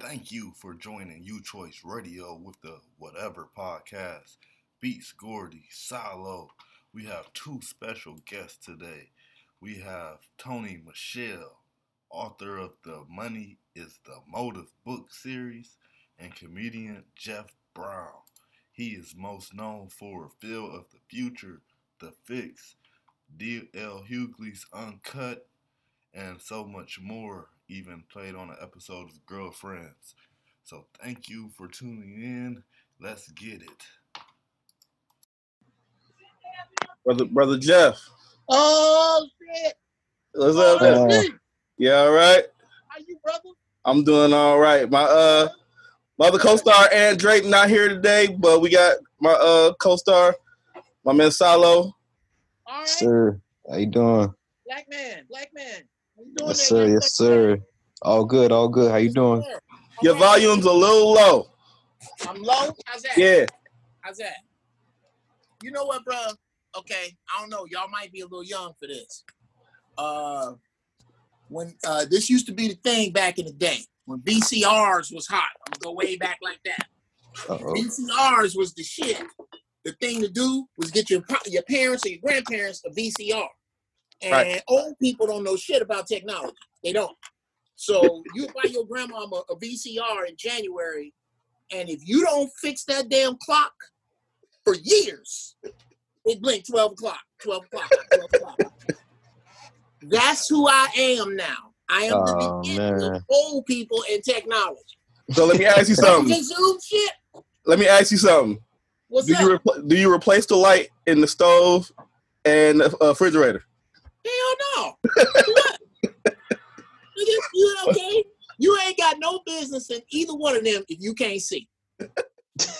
Thank you for joining U-Choice Radio with the Whatever Podcast. Beats, Gordy, Solo. We have two special guests today. We have Tony Michelle, author of the Money is the Motive book series, and comedian Jeff Brown. He is most known for Feel of the Future, The Fix, D.L. Hughley's Uncut, and so much more, even played on an episode of Girlfriends. So thank you for tuning in. Let's get it. Brother Jeff. Oh, shit. What's up, man? You all right? How you, brother? I'm doing all right. My other co-star, Ann Drake, not here today, but we got my co-star, my man Solo. All right. Sir, how you doing? Black man. How you doing? Yes, sir. There? Yes, sir. All good. How you doing? Yes, your volume's a little low. I'm low? How's that? Yeah. How's that? You know what, bro? Okay, I don't know. Y'all might be a little young for this. When this used to be the thing back in the day, when VCRs was hot. I'm going to go way back like that. Uh-oh. VCRs was the shit. The thing to do was get your parents or your grandparents a VCR. And right. Old people don't know shit about technology. They don't. So you buy your grandmama a VCR in January, and if you don't fix that damn clock for years, it blinked 12 o'clock. That's who I am now. I am the beginning of old people and technology. So let me ask you something. What's do up? Do you replace the light in the stove and the refrigerator? Hell no. What? You okay? You ain't got no business in either one of them if you can't see.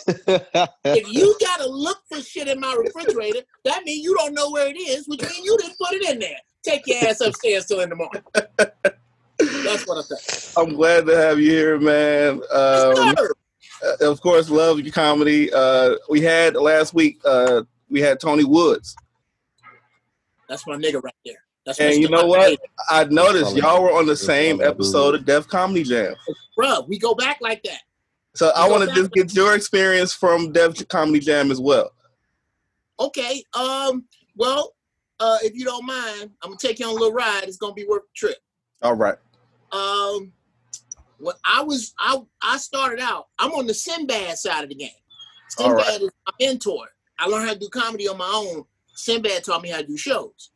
If you gotta look for shit in my refrigerator, that means you don't know where it is, which means you didn't put it in there. Take your ass upstairs till in the morning. That's what I think. I'm glad to have you here, man. Of course, love your comedy. Last week we had Tony Woods. That's my nigga right there. And you know what? I noticed y'all were on the same episode of Def Comedy Jam. Bruh, we go back like that. So I want to just get your experience from Def Comedy Jam as well. Okay. Well, if you don't mind, I'm going to take you on a little ride. It's going to be worth the trip. All right. I started out, I'm on the Sinbad side of the game. Sinbad is my mentor. I learned how to do comedy on my own. Sinbad taught me how to do shows.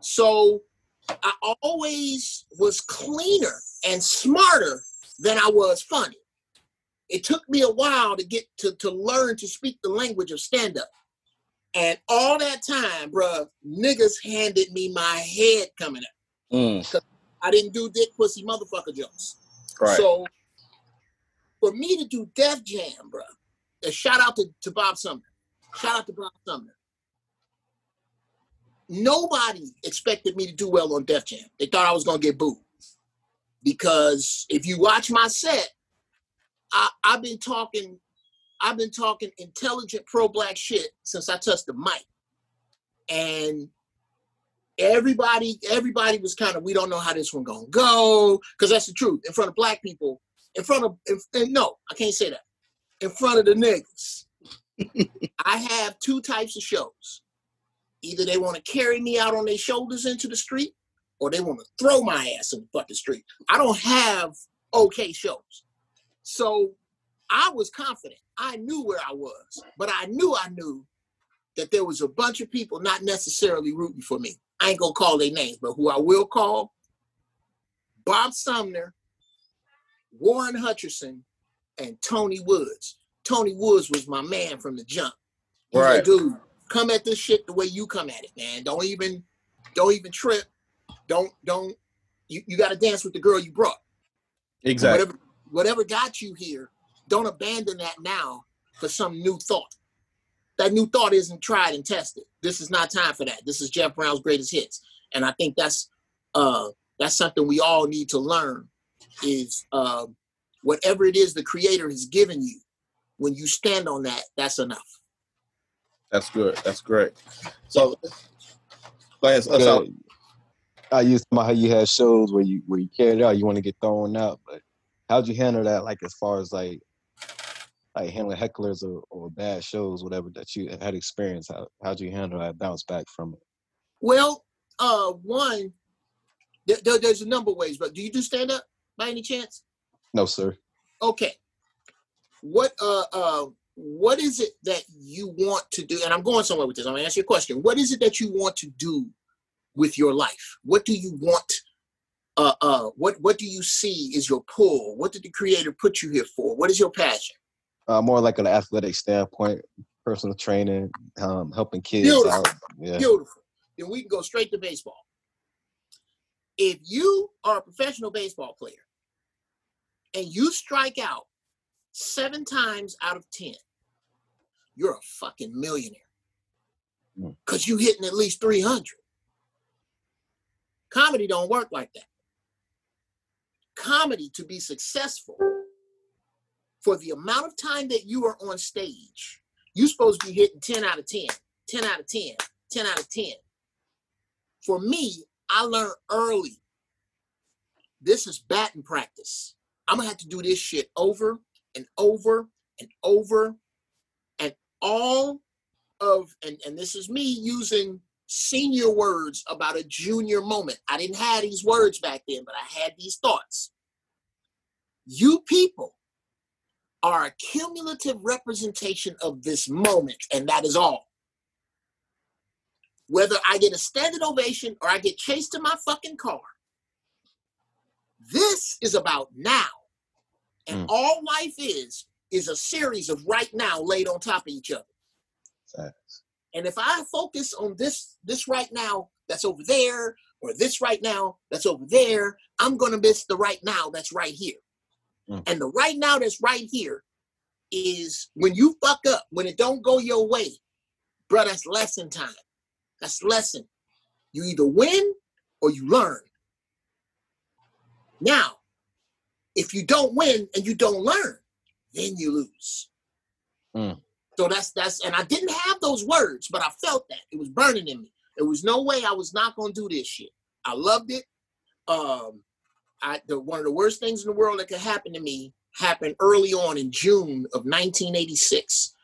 So I always was cleaner and smarter than I was funny. It took me a while to get to learn to speak the language of stand-up. And all that time, bruh, niggas handed me my head coming up. Because I didn't do dick, pussy, motherfucker jokes. Right. So for me to do Def Jam, bruh, shout out to Bob Sumner. Nobody expected me to do well on Def Jam. They thought I was going to get booed. Because if you watch my set, I've been talking intelligent pro-black shit since I touched the mic. And everybody was kind of, we don't know how this one going to go. Because that's the truth. In front of black people, I can't say that. In front of the niggas. I have two types of shows. Either they want to carry me out on their shoulders into the street, or they want to throw my ass in the fucking street. I don't have okay shows. So I was confident. I knew where I was, but I knew that there was a bunch of people not necessarily rooting for me. I ain't going to call their names, but who I will call, Bob Sumner, Warren Hutcherson, and Tony Woods. Tony Woods was my man from the jump. He's right. Like, dude, come at this shit the way you come at it, man. Don't even trip. Don't. You got to dance with the girl you brought. Exactly. Whatever got you here, don't abandon that now for some new thought. That new thought isn't tried and tested. This is not time for that. This is Jeff Brown's greatest hits, and I think that's something we all need to learn. Is whatever it is the Creator has given you, when you stand on that, that's enough. That's good. That's great. So, go ahead. So, I used to know how you had shows where you carried out. You want to get thrown out, but how'd you handle that? Like, as far as like handling hecklers or bad shows, whatever that you had experienced, how'd you handle that? Bounce back from it? Well, one, there's a number of ways, but do you do stand up by any chance? No, sir. Okay. What is it that you want to do? And I'm going somewhere with this. I'm going to ask you a question. What is it that you want to do with your life? What do you want? What do you see is your pull? What did the creator put you here for? What is your passion? More like an athletic standpoint, personal training, helping kids out. Yeah. Beautiful. Then we can go straight to baseball. If you are a professional baseball player and you strike out 7 times out of 10, you're a fucking millionaire, because you're hitting at least 300. Comedy don't work like that. Comedy, to be successful, for the amount of time that you are on stage, you're supposed to be hitting 10 out of 10, 10 out of 10, 10 out of 10. For me, I learned early, this is batting practice. I'm going to have to do this shit over and over and over. And all of, and this is me using senior words about a junior moment. I didn't have these words back then, but I had these thoughts. You people are a cumulative representation of this moment, and that is all. Whether I get a standing ovation or I get chased to my fucking car, this is about now. And all life is a series of right now laid on top of each other. Thanks. And if I focus on this right now that's over there, or this right now that's over there, I'm going to miss the right now that's right here. And the right now that's right here is when you fuck up, when it don't go your way, bro, that's lesson time. That's lesson. You either win or you learn. Now, if you don't win and you don't learn, then you lose. So that's, and I didn't have those words, but I felt that. It was burning in me. There was no way I was not going to do this shit. I loved it. One of the worst things in the world that could happen to me happened early on in June of 1986.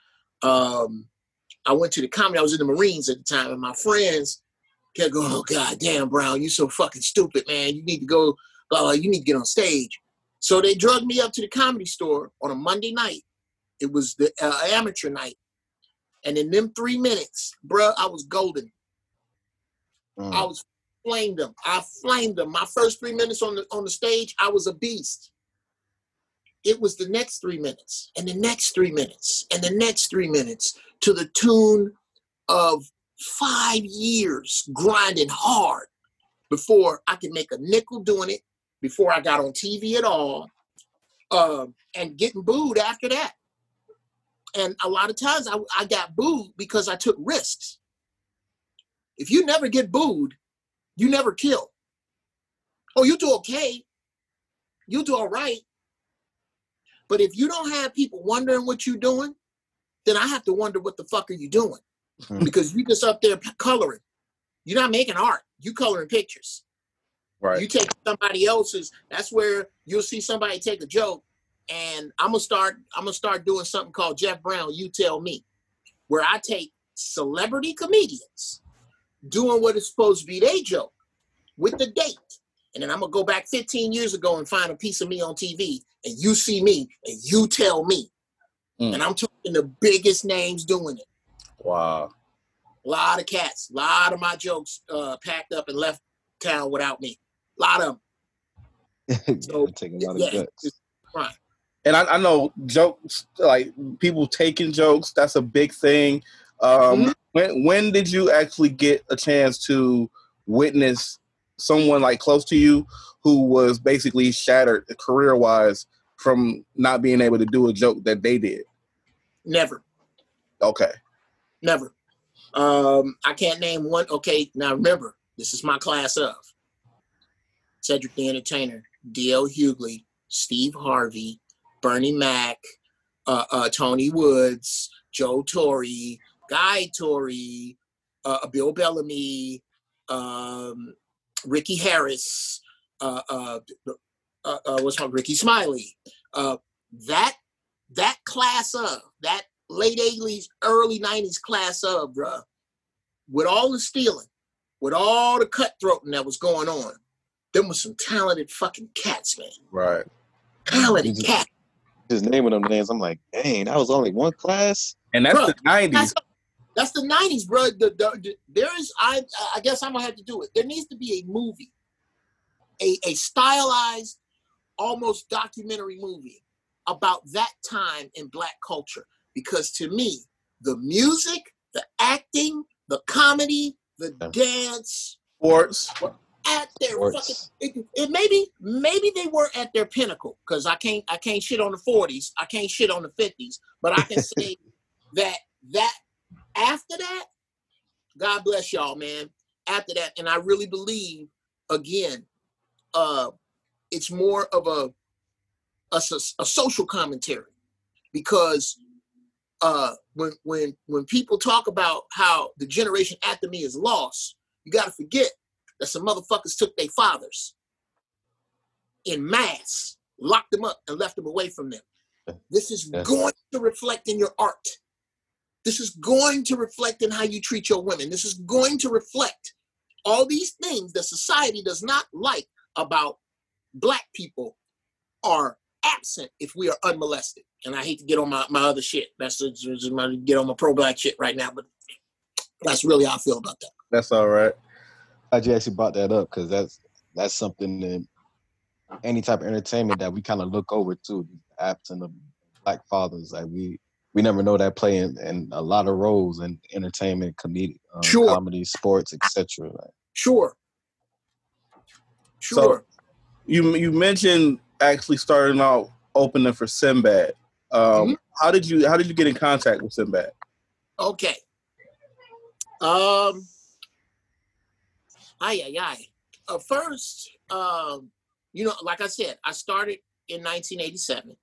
I went to the comedy. I was in the Marines at the time, and my friends kept going, "Oh, God damn, Brown, you so fucking stupid, man. You need to go, you need to get on stage." So they drugged me up to the Comedy Store on a Monday night. It was the amateur night. And in them 3 minutes, bruh, I was golden. I was flamed them. I flamed them. My first 3 minutes on the stage, I was a beast. It was the next 3 minutes, and the next 3 minutes, and the next 3 minutes, to the tune of 5 years grinding hard before I could make a nickel doing it, before I got on TV at all, and getting booed after that. And a lot of times I got booed because I took risks. If you never get booed, you never kill. Oh, you do okay. You do all right. But if you don't have people wondering what you're doing, then I have to wonder what the fuck are you doing? Because you just up there coloring. You're not making art. You coloring pictures. Right. You take somebody else's. That's where you'll see somebody take a joke. And I'm gonna start doing something called Jeff Brown, You Tell Me, where I take celebrity comedians doing what is supposed to be their joke with the date. And then I'm gonna go back 15 years ago and find a piece of me on TV, and you see me and you tell me. And I'm talking the biggest names doing it. Wow. A lot of cats, a lot of my jokes packed up and left town without me. A lot of them. So, taking a lot of guts. Right. And I know jokes, like people taking jokes, that's a big thing. When did you actually get a chance to witness someone like close to you who was basically shattered career-wise from not being able to do a joke that they did? Never. Okay. Never. I can't name one. Okay, now remember, this is my class of Cedric the Entertainer, D.L. Hughley, Steve Harvey, Bernie Mac, Tony Woods, Joe Torrey, Guy Torrey, Bill Bellamy, Ricky Harris, what's called Ricky Smiley. That class of, that late 80s, early 90s class of, bruh, with all the stealing, with all the cutthroating that was going on, them was some talented fucking cats, man. Right. Talented cats. Just naming them names, I'm like, dang, that was only one class? And that's the 90s. That's the 90s, bro. There is, I guess I'm going to have to do it. There needs to be a movie, a stylized, almost documentary movie about that time in Black culture. Because to me, the music, the acting, the comedy, the dance, sports, at their fucking, maybe they were at their pinnacle. Because I can't shit on the 40s. I can't shit on the 50s. But I can say that after that, God bless y'all, man. After that, and I really believe, again, it's more of a social commentary, because when people talk about how the generation after me is lost, you got to forget that some motherfuckers took their fathers in mass, locked them up, and left them away from them. This is going to reflect in your art. This is going to reflect in how you treat your women. This is going to reflect all these things that society does not like about Black people are absent if we are unmolested. And I hate to get on my other shit. That's just my, get on my pro-Black shit right now, but that's really how I feel about that. That's all right. I just actually brought that up because that's something that any type of entertainment that we kind of look over to, absent of Black fathers. Like we never know that play in a lot of roles in entertainment, comedy, sports, etc. Like. Sure. So you mentioned actually starting out opening for Sinbad. How did you get in contact with Sinbad? Okay. First, like I said, I started in 1987,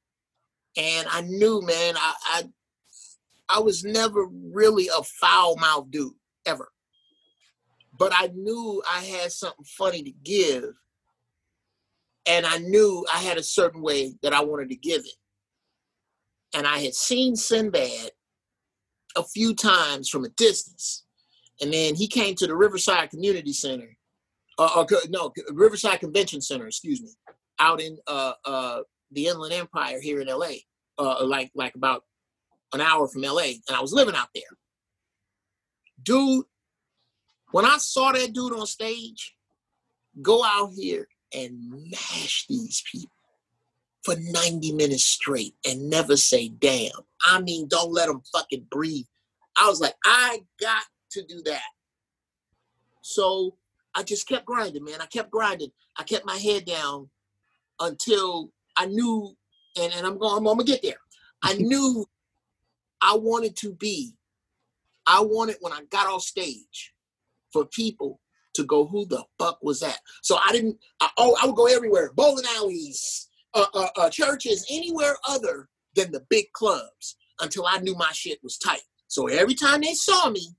and I knew, man, I was never really a foul-mouthed dude, ever. But I knew I had something funny to give, and I knew I had a certain way that I wanted to give it. And I had seen Sinbad a few times from a distance. And then he came to the Riverside Community Center, Riverside Convention Center, excuse me, out in the Inland Empire here in LA, like about an hour from LA. And I was living out there. Dude, when I saw that dude on stage go out here and mash these people for 90 minutes straight and never say damn, I mean, don't let them fucking breathe. I was like, I got to do that. So I just kept grinding, man. I kept my head down until I knew, and I'm gonna get there. I knew I wanted when I got off stage for people to go, who the fuck was that? So I would go everywhere, bowling alleys, churches, anywhere other than the big clubs until I knew my shit was tight. So every time they saw me,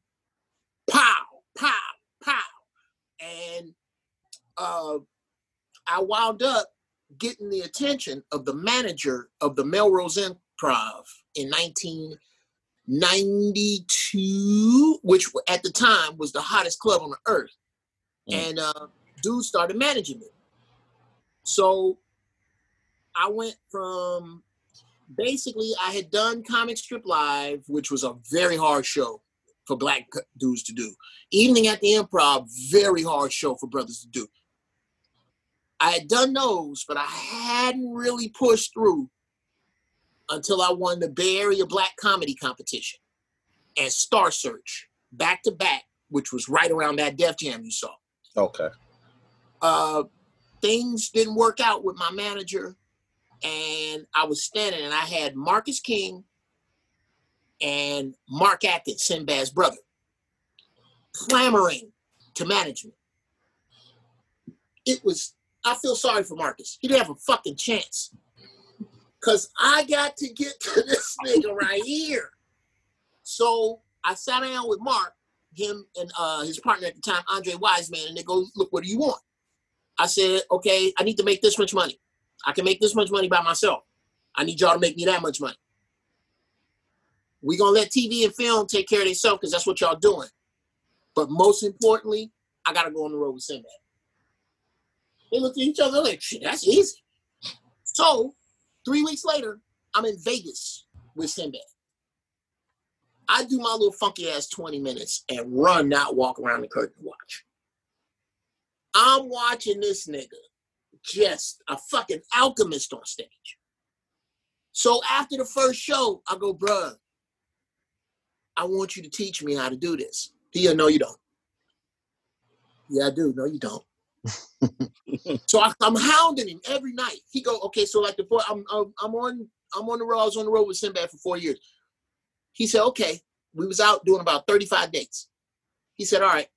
pow, pow, pow. And I wound up getting the attention of the manager of the Melrose Improv in 1992, which at the time was the hottest club on the earth. And dude started managing me. So I went from, basically I had done Comic Strip Live, which was a very hard show for Black dudes to do. Evening at the Improv, very hard show for brothers to do. I had done those, but I hadn't really pushed through until I won the Bay Area Black Comedy Competition and Star Search back to back, which was right around that Def Jam you saw. Okay. Things didn't work out with my manager, and I was standing, and I had Marcus King and Mark Atkins, Sinbad's brother, clamoring to management. I feel sorry for Marcus. He didn't have a fucking chance. Because I got to get to this nigga right here. So I sat down with Mark, him and his partner at the time, Andre Wiseman, and they go, look, what do you want? I said, okay, I need to make this much money. I can make this much money by myself. I need y'all to make me that much money. We're going to let TV and film take care of themselves because that's what y'all doing. But most importantly, I got to go on the road with Sinbad. They looked at each other like, shit, that's easy. So 3 weeks later, I'm in Vegas with Sinbad. I do my little funky ass 20 minutes and run, not walk around the curtain and watch. I'm watching this nigga just a fucking alchemist on stage. So after the first show, I go, bruh, I want you to teach me how to do this. He'll, no, you don't. Yeah, I do. No, you don't. So I'm hounding him every night. He go, okay, so like the boy, I'm on the road. I was on the road with Sinbad for 4 years. He said, okay, we was out doing about 35 dates. He said, all right,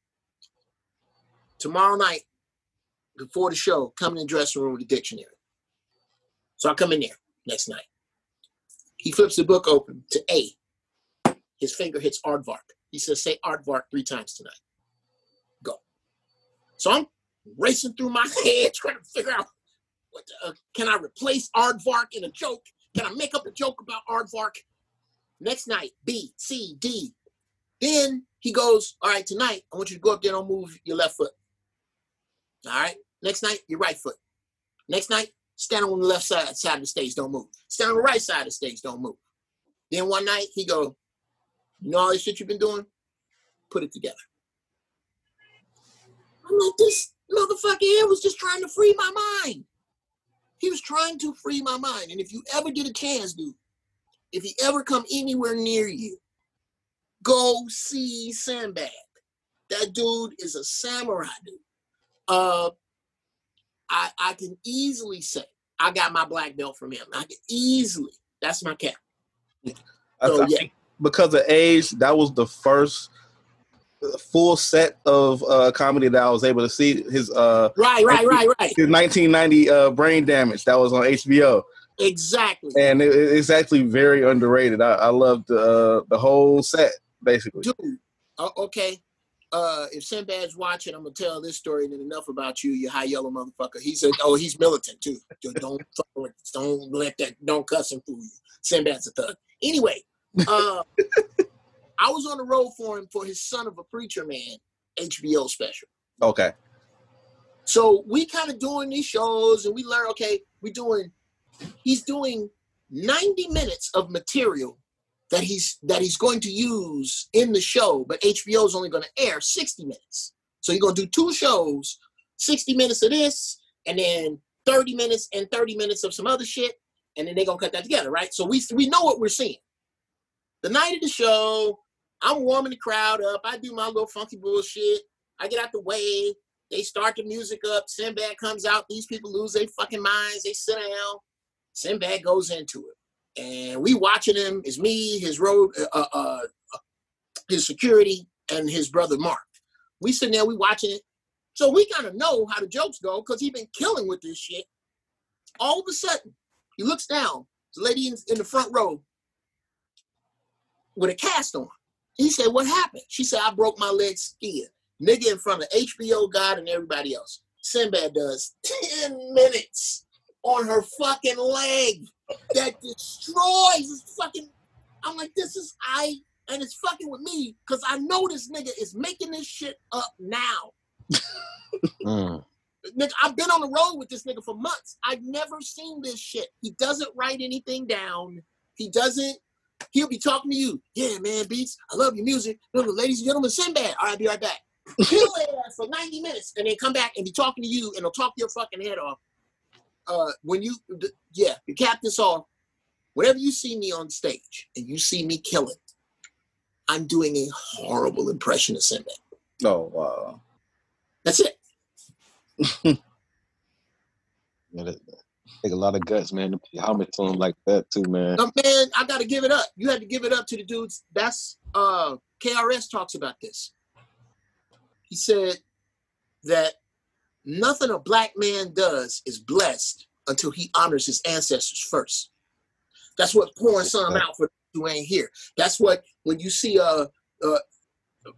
tomorrow night before the show, come in the dressing room with a dictionary. So I come in there next night. He flips the book open to A. His finger hits aardvark. He says, say aardvark 3 times tonight. Go. So I'm racing through my head trying to figure out, what the, can I replace aardvark in a joke? Can I make up a joke about aardvark? Next night, B, C, D. Then he goes, all right, tonight, I want you to go up there and don't move your left foot. All right? Next night, your right foot. Next night, stand on the left side of the stage, don't move. Stand on the right side of the stage, don't move. Then one night, he goes, you know all this shit you've been doing? Put it together. I'm like, this motherfucker here was just trying to free my mind. He was trying to free my mind. And if you ever get a chance, dude, if he ever come anywhere near you, go see Sinbad. That dude is a samurai dude. I can easily say I got my black belt from him. I can easily. That's my cap. So, yeah. Because of age, that was the first full set of comedy that I was able to see. His His 1990 Brain Damage that was on HBO. Exactly. And it's actually very underrated. I love the whole set, basically. Dude, okay. If Sinbad's watching, I'm going to tell this story and then enough about you, you high yellow motherfucker. He's militant, too. Don't fuck with it. Don't cuss him through you. Sinbad's a thug. Anyway, I was on the road for him for his Son of a Preacher Man HBO special. Okay. So we kind of doing these shows and we learn, okay, he's doing 90 minutes of material that he's going to use in the show, but HBO's only going to air 60 minutes. So you're going to do 2 shows, 60 minutes of this, and then 30 minutes and 30 minutes of some other shit, and then they're going to cut that together, right? So we know what we're seeing. The night of the show, I'm warming the crowd up. I do my little funky bullshit. I get out the way. They start the music up. Sinbad comes out. These people lose their fucking minds. They sit down. Sinbad goes into it, and we watching him. It's me, his road, his security, and his brother Mark. We sitting there, we watching it, so we kind of know how the jokes go because he's been killing with this shit. All of a sudden, he looks down. The lady in the front row with a cast on. He said, "What happened?" She said, "I broke my leg skiing." Nigga in front of HBO God and everybody else. Sinbad does 10 minutes on her fucking leg that destroys his fucking... I'm like, this is and it's fucking with me because I know this nigga is making this shit up now. Nigga, I've been on the road with this nigga for months. I've never seen this shit. He doesn't write anything down. He'll be talking to you. Yeah, man, Beats, I love your music. Ladies and gentlemen, Sinbad. All right, be right back. He'll lay there for 90 minutes and then come back and be talking to you and he'll talk your fucking head off. To cap this off, whenever you see me on stage and you see me killing, I'm doing a horrible impression of Sinbad. Oh, wow. That's it. Man, that take a lot of guts, man, to put your helmet on like that, too, man. No, man, I got to give it up. You had to give it up to the dudes. That's, KRS talks about this. He said that nothing a black man does is blessed until he honors his ancestors first. That's what pouring some out for who ain't here. That's what, when you see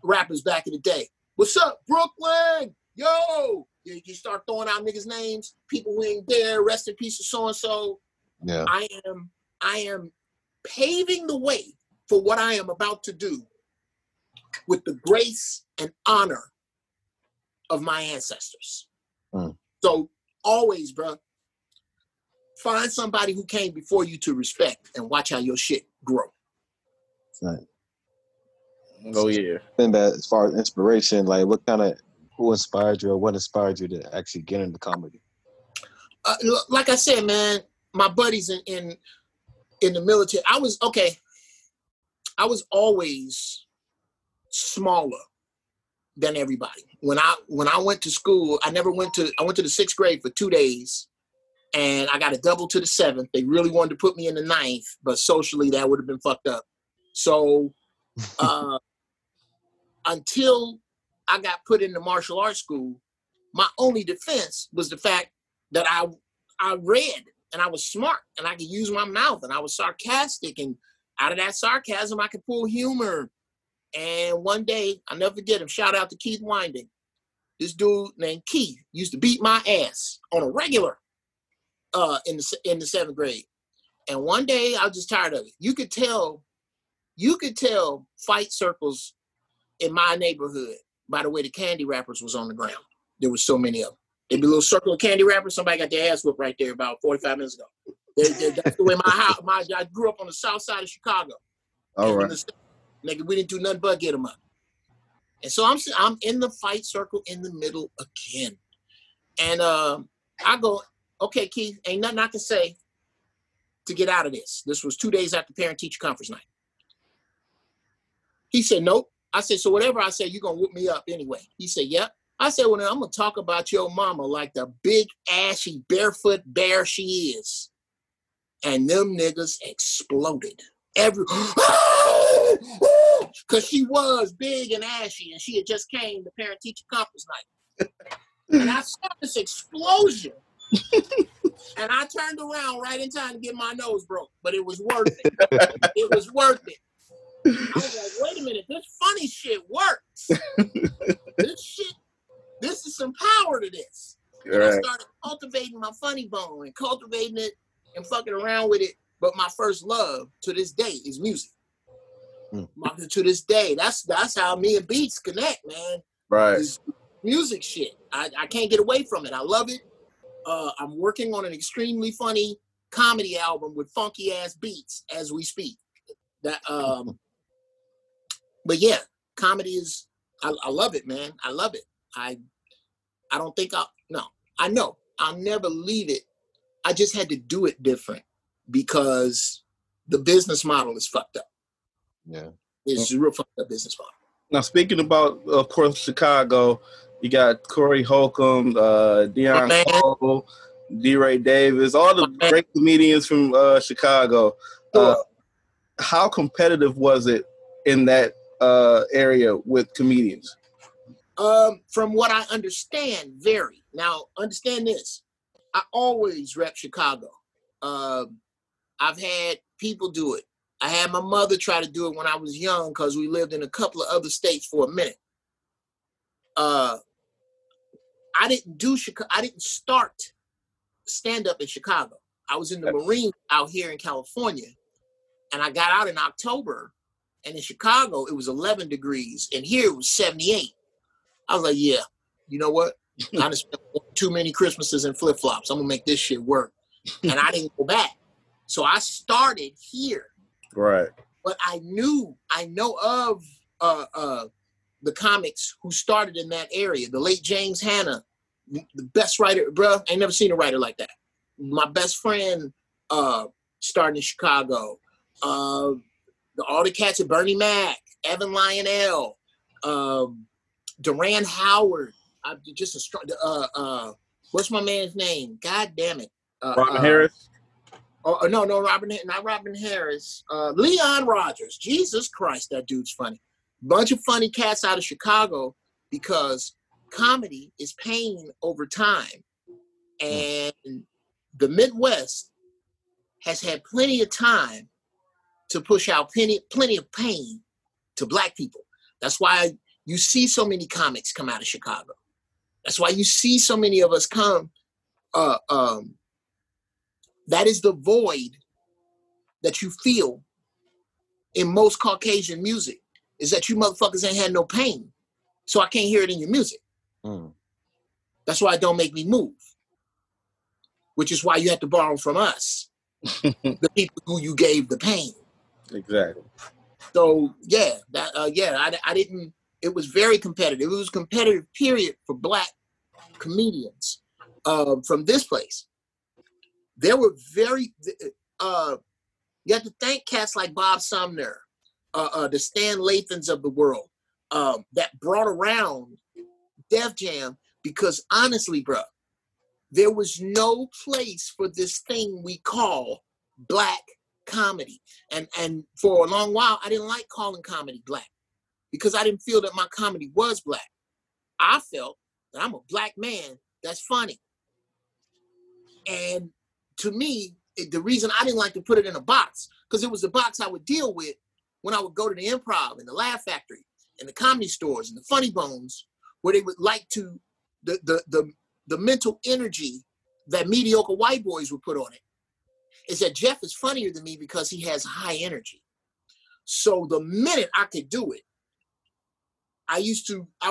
rappers back in the day, what's up, Brooklyn? Yo, You start throwing out niggas' names, people who ain't there, rest in peace of so-and-so. Yeah. I am paving the way for what I am about to do with the grace and honor of my ancestors. Mm. So always, bro, find somebody who came before you to respect and watch how your shit grow. Right. Oh yeah. And that as far as inspiration, like what kind of, who inspired you or what inspired you to actually get into comedy? Like I said, man, my buddies in the military, I was always smaller than everybody. When I went to school, I went to the 6th grade for 2 days and I got a double to the 7th. They really wanted to put me in the 9th, but socially that would have been fucked up. So until I got put into martial arts school, my only defense was the fact that I read and I was smart and I could use my mouth and I was sarcastic, and out of that sarcasm, I could pull humor. And one day, I'll never forget him, shout out to Keith Winding. This dude named Keith used to beat my ass on a regular in the 7th grade. And one day, I was just tired of it. You could tell fight circles in my neighborhood by the way the candy wrappers was on the ground. There was so many of them. There'd be a little circle of candy wrappers. Somebody got their ass whooped right there about 45 minutes ago. That's the way I grew up on the south side of Chicago. All right. Nigga, we didn't do nothing but get them up. And so I'm in the fight circle in the middle again. And I go, okay, Keith, ain't nothing I can say to get out of this. This was 2 days after parent-teacher conference night. He said, nope. I said, so whatever I say, you're going to whip me up anyway. He said, yep. I said, well, now I'm going to talk about your mama like the big, ashy, barefoot bear she is. And them niggas exploded. Because she was big and ashy, and she had just came to parent-teacher conference night. And I saw this explosion. And I turned around right in time to get my nose broke. But it was worth it. It was worth it. I was like, wait a minute, this funny shit works. This is some power to this. And I started cultivating my funny bone and cultivating it and fucking around with it. But my first love to this day is music. Mm. To this day, that's how me and Beats connect, man. Right. This music shit. I can't get away from it. I love it. I'm working on an extremely funny comedy album with funky ass beats as we speak. That but yeah, comedy is I love it, man. I love it. I don't think I know I'll never leave it. I just had to do it different because the business model is fucked up. Yeah. It's a real fucked up business model. Now speaking about, of course, Chicago, you got Corey Holcomb, Deion Cole, D-Ray Davis, all the great comedians from Chicago. How competitive was it in that area with comedians? From what I understand, very. Now, understand this. I always rep Chicago. I've had people do it. I had my mother try to do it when I was young because we lived in a couple of other states for a minute. I didn't start stand-up in Chicago. I was in the Marines out here in California. And I got out in October, and in Chicago, it was 11 degrees, and here it was 78. I was like, yeah, you know what? I just spent too many Christmases in flip-flops. I'm going to make this shit work. And I didn't go back. So I started here. Right. But I know of the comics who started in that area. The late James Hanna, the best writer. Bruh, I ain't never seen a writer like that. My best friend started in Chicago. All the cats at Bernie Mac, Evan Lionel, Duran Howard. What's my man's name? God damn it! Robin Harris. Oh no, not Robin Harris. Leon Rogers. Jesus Christ, that dude's funny. Bunch of funny cats out of Chicago because comedy is pain over time, and the Midwest has had plenty of time to push out plenty of pain to black people. That's why you see so many comics come out of Chicago. That's why you see so many of us come. That is the void that you feel in most Caucasian music, is that you motherfuckers ain't had no pain. So I can't hear it in your music. Mm. That's why it don't make me move. Which is why you have to borrow from us, the people who you gave the pain. Exactly. So yeah, I didn't. It was very competitive. It was a competitive period for Black comedians from this place. There were very. You have to thank cats like Bob Sumner, the Stan Lathans of the world, that brought around Def Jam. Because honestly, bro, there was no place for this thing we call Black comedy. And for a long while, I didn't like calling comedy Black because I didn't feel that my comedy was Black. I felt that I'm a Black man that's funny. And to me, the reason I didn't like to put it in a box, because it was the box I would deal with when I would go to the Improv and the Laugh Factory and the Comedy Stores and the Funny Bones, where they would like to, the mental energy that mediocre white boys would put on it is that Jeff is funnier than me because he has high energy. So the minute I could do it, I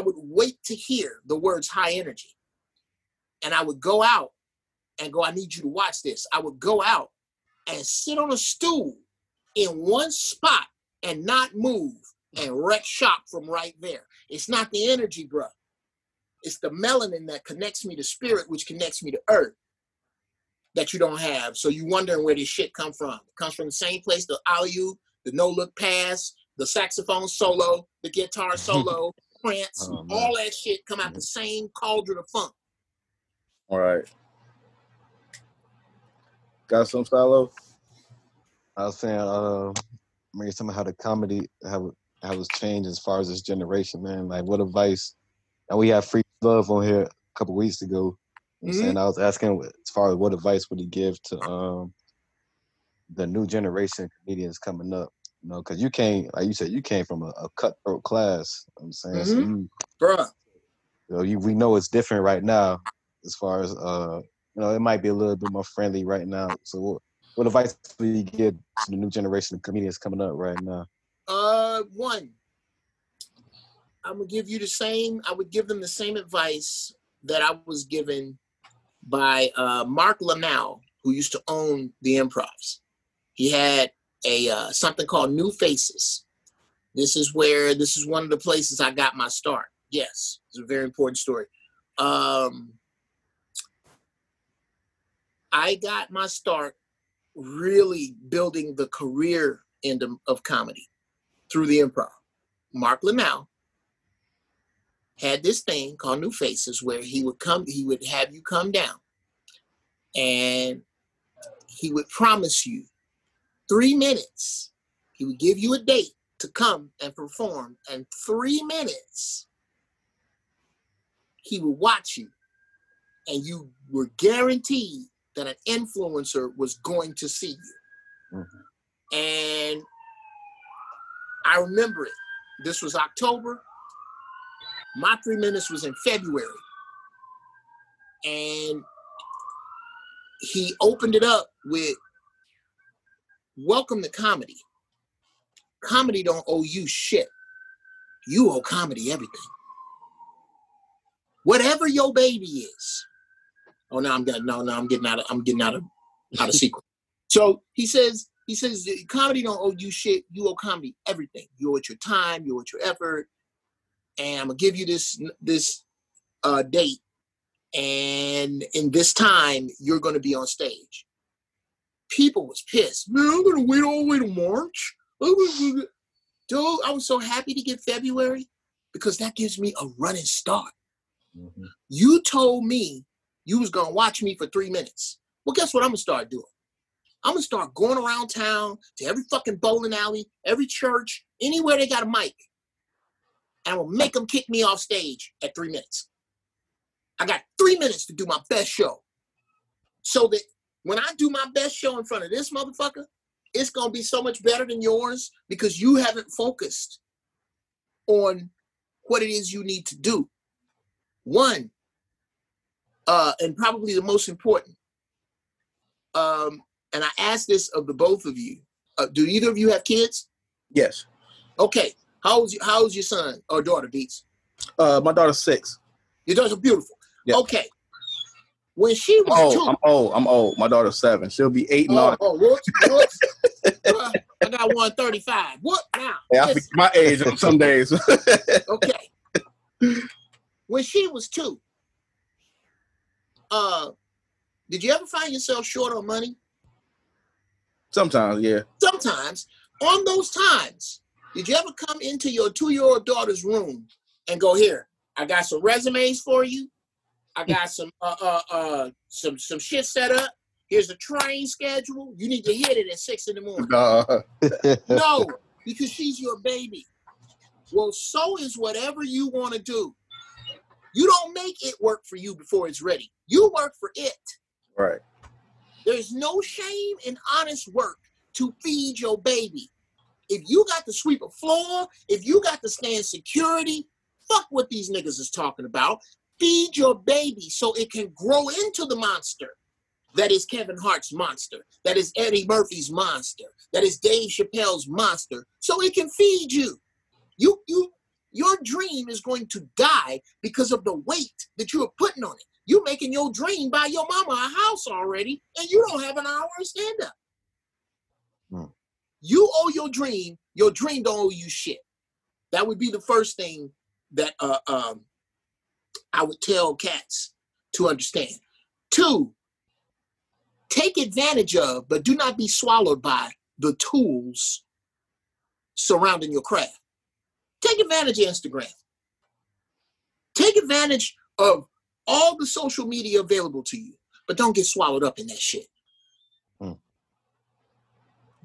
would wait to hear the words high energy. And I would go out and go, I need you to watch this. I would go out and sit on a stool in one spot and not move and wreck shop from right there. It's not the energy, bro. It's the melanin that connects me to spirit, which connects me to earth, that you don't have. So you wondering where this shit come from. It comes from the same place, the alley-oop, the no-look pass, the saxophone solo, the guitar solo, Prince, all that shit come out the same cauldron of funk. All right. Got some, Solo? I was saying, maybe somehow how the comedy, how it's changed as far as this generation, man. Like, what advice? And we had Free Love on here a couple weeks ago. You know what I'm saying? I was asking as far as what advice would he give to the new generation of comedians coming up? You know, because you came, like you said, you came from a cutthroat class. You know what I'm saying, we know it's different right now. As far as it might be a little bit more friendly right now. So, what advice would you give to the new generation of comedians coming up right now? One. I'm gonna give you the same. I would give them the same advice that I was given by Mark Lamell, who used to own the Improvs. He had a something called New Faces. This is one of the places I got my start. Yes, it's a very important story. I got my start really building the career end of comedy through the Improv. Mark Lamell had this thing called New Faces where he would have you come down and he would promise you 3 minutes. He would give you a date to come and perform, and 3 minutes he would watch you, and you were guaranteed that an influencer was going to see you. Mm-hmm. And I remember it. This was October. My 3 minutes was in February, and he opened it up with, welcome to comedy. Comedy don't owe you shit. You owe comedy everything. Whatever your baby is. Oh, no, I'm getting out of sequence. So he says, comedy don't owe you shit. You owe comedy everything. You owe it your time. You owe it your effort. And I'm gonna give you this date, and in this time you're gonna be on stage. People was pissed. Man, I'm gonna wait all the way to March. Dude, I was so happy to get February because that gives me a running start. Mm-hmm. You told me you was gonna watch me for 3 minutes. Well, guess what I'm gonna start doing? I'm gonna start going around town to every fucking bowling alley, every church, anywhere they got a mic. And I will make them kick me off stage at 3 minutes. I got 3 minutes to do my best show. So that when I do my best show in front of this motherfucker, it's going to be so much better than yours because you haven't focused on what it is you need to do. One, and probably the most important. And I asked this of the both of you. Do either of you have kids? Yes. Okay. How's your son or daughter, Beats? My daughter's 6. Your daughter's beautiful. Yep. Okay. When she was I'm old. My daughter's 7. She'll be 8 in August. I got 135. What now? Hey, I'll be my age on some days. Okay. When she was 2, did you ever find yourself short on money? Sometimes, yeah. Sometimes. On those times, did you ever come into your 2-year-old daughter's room and go, here, I got some resumes for you. I got some shit set up. Here's a train schedule. You need to hit it at 6 in the morning. No, because she's your baby. Well, so is whatever you want to do. You don't make it work for you before it's ready. You work for it. Right. There's no shame in honest work to feed your baby. If you got to sweep a floor, if you got to stand security, fuck what these niggas is talking about. Feed your baby so it can grow into the monster that is Kevin Hart's monster, that is Eddie Murphy's monster, that is Dave Chappelle's monster, so it can feed you. Your dream is going to die because of the weight that you are putting on it. You're making your dream buy your mama a house already, and you don't have an hour to stand up. Mm. You owe your dream don't owe you shit. That would be the first thing that I would tell cats to understand. 2, take advantage of, but do not be swallowed by the tools surrounding your craft. Take advantage of Instagram. Take advantage of all the social media available to you, but don't get swallowed up in that shit. Mm.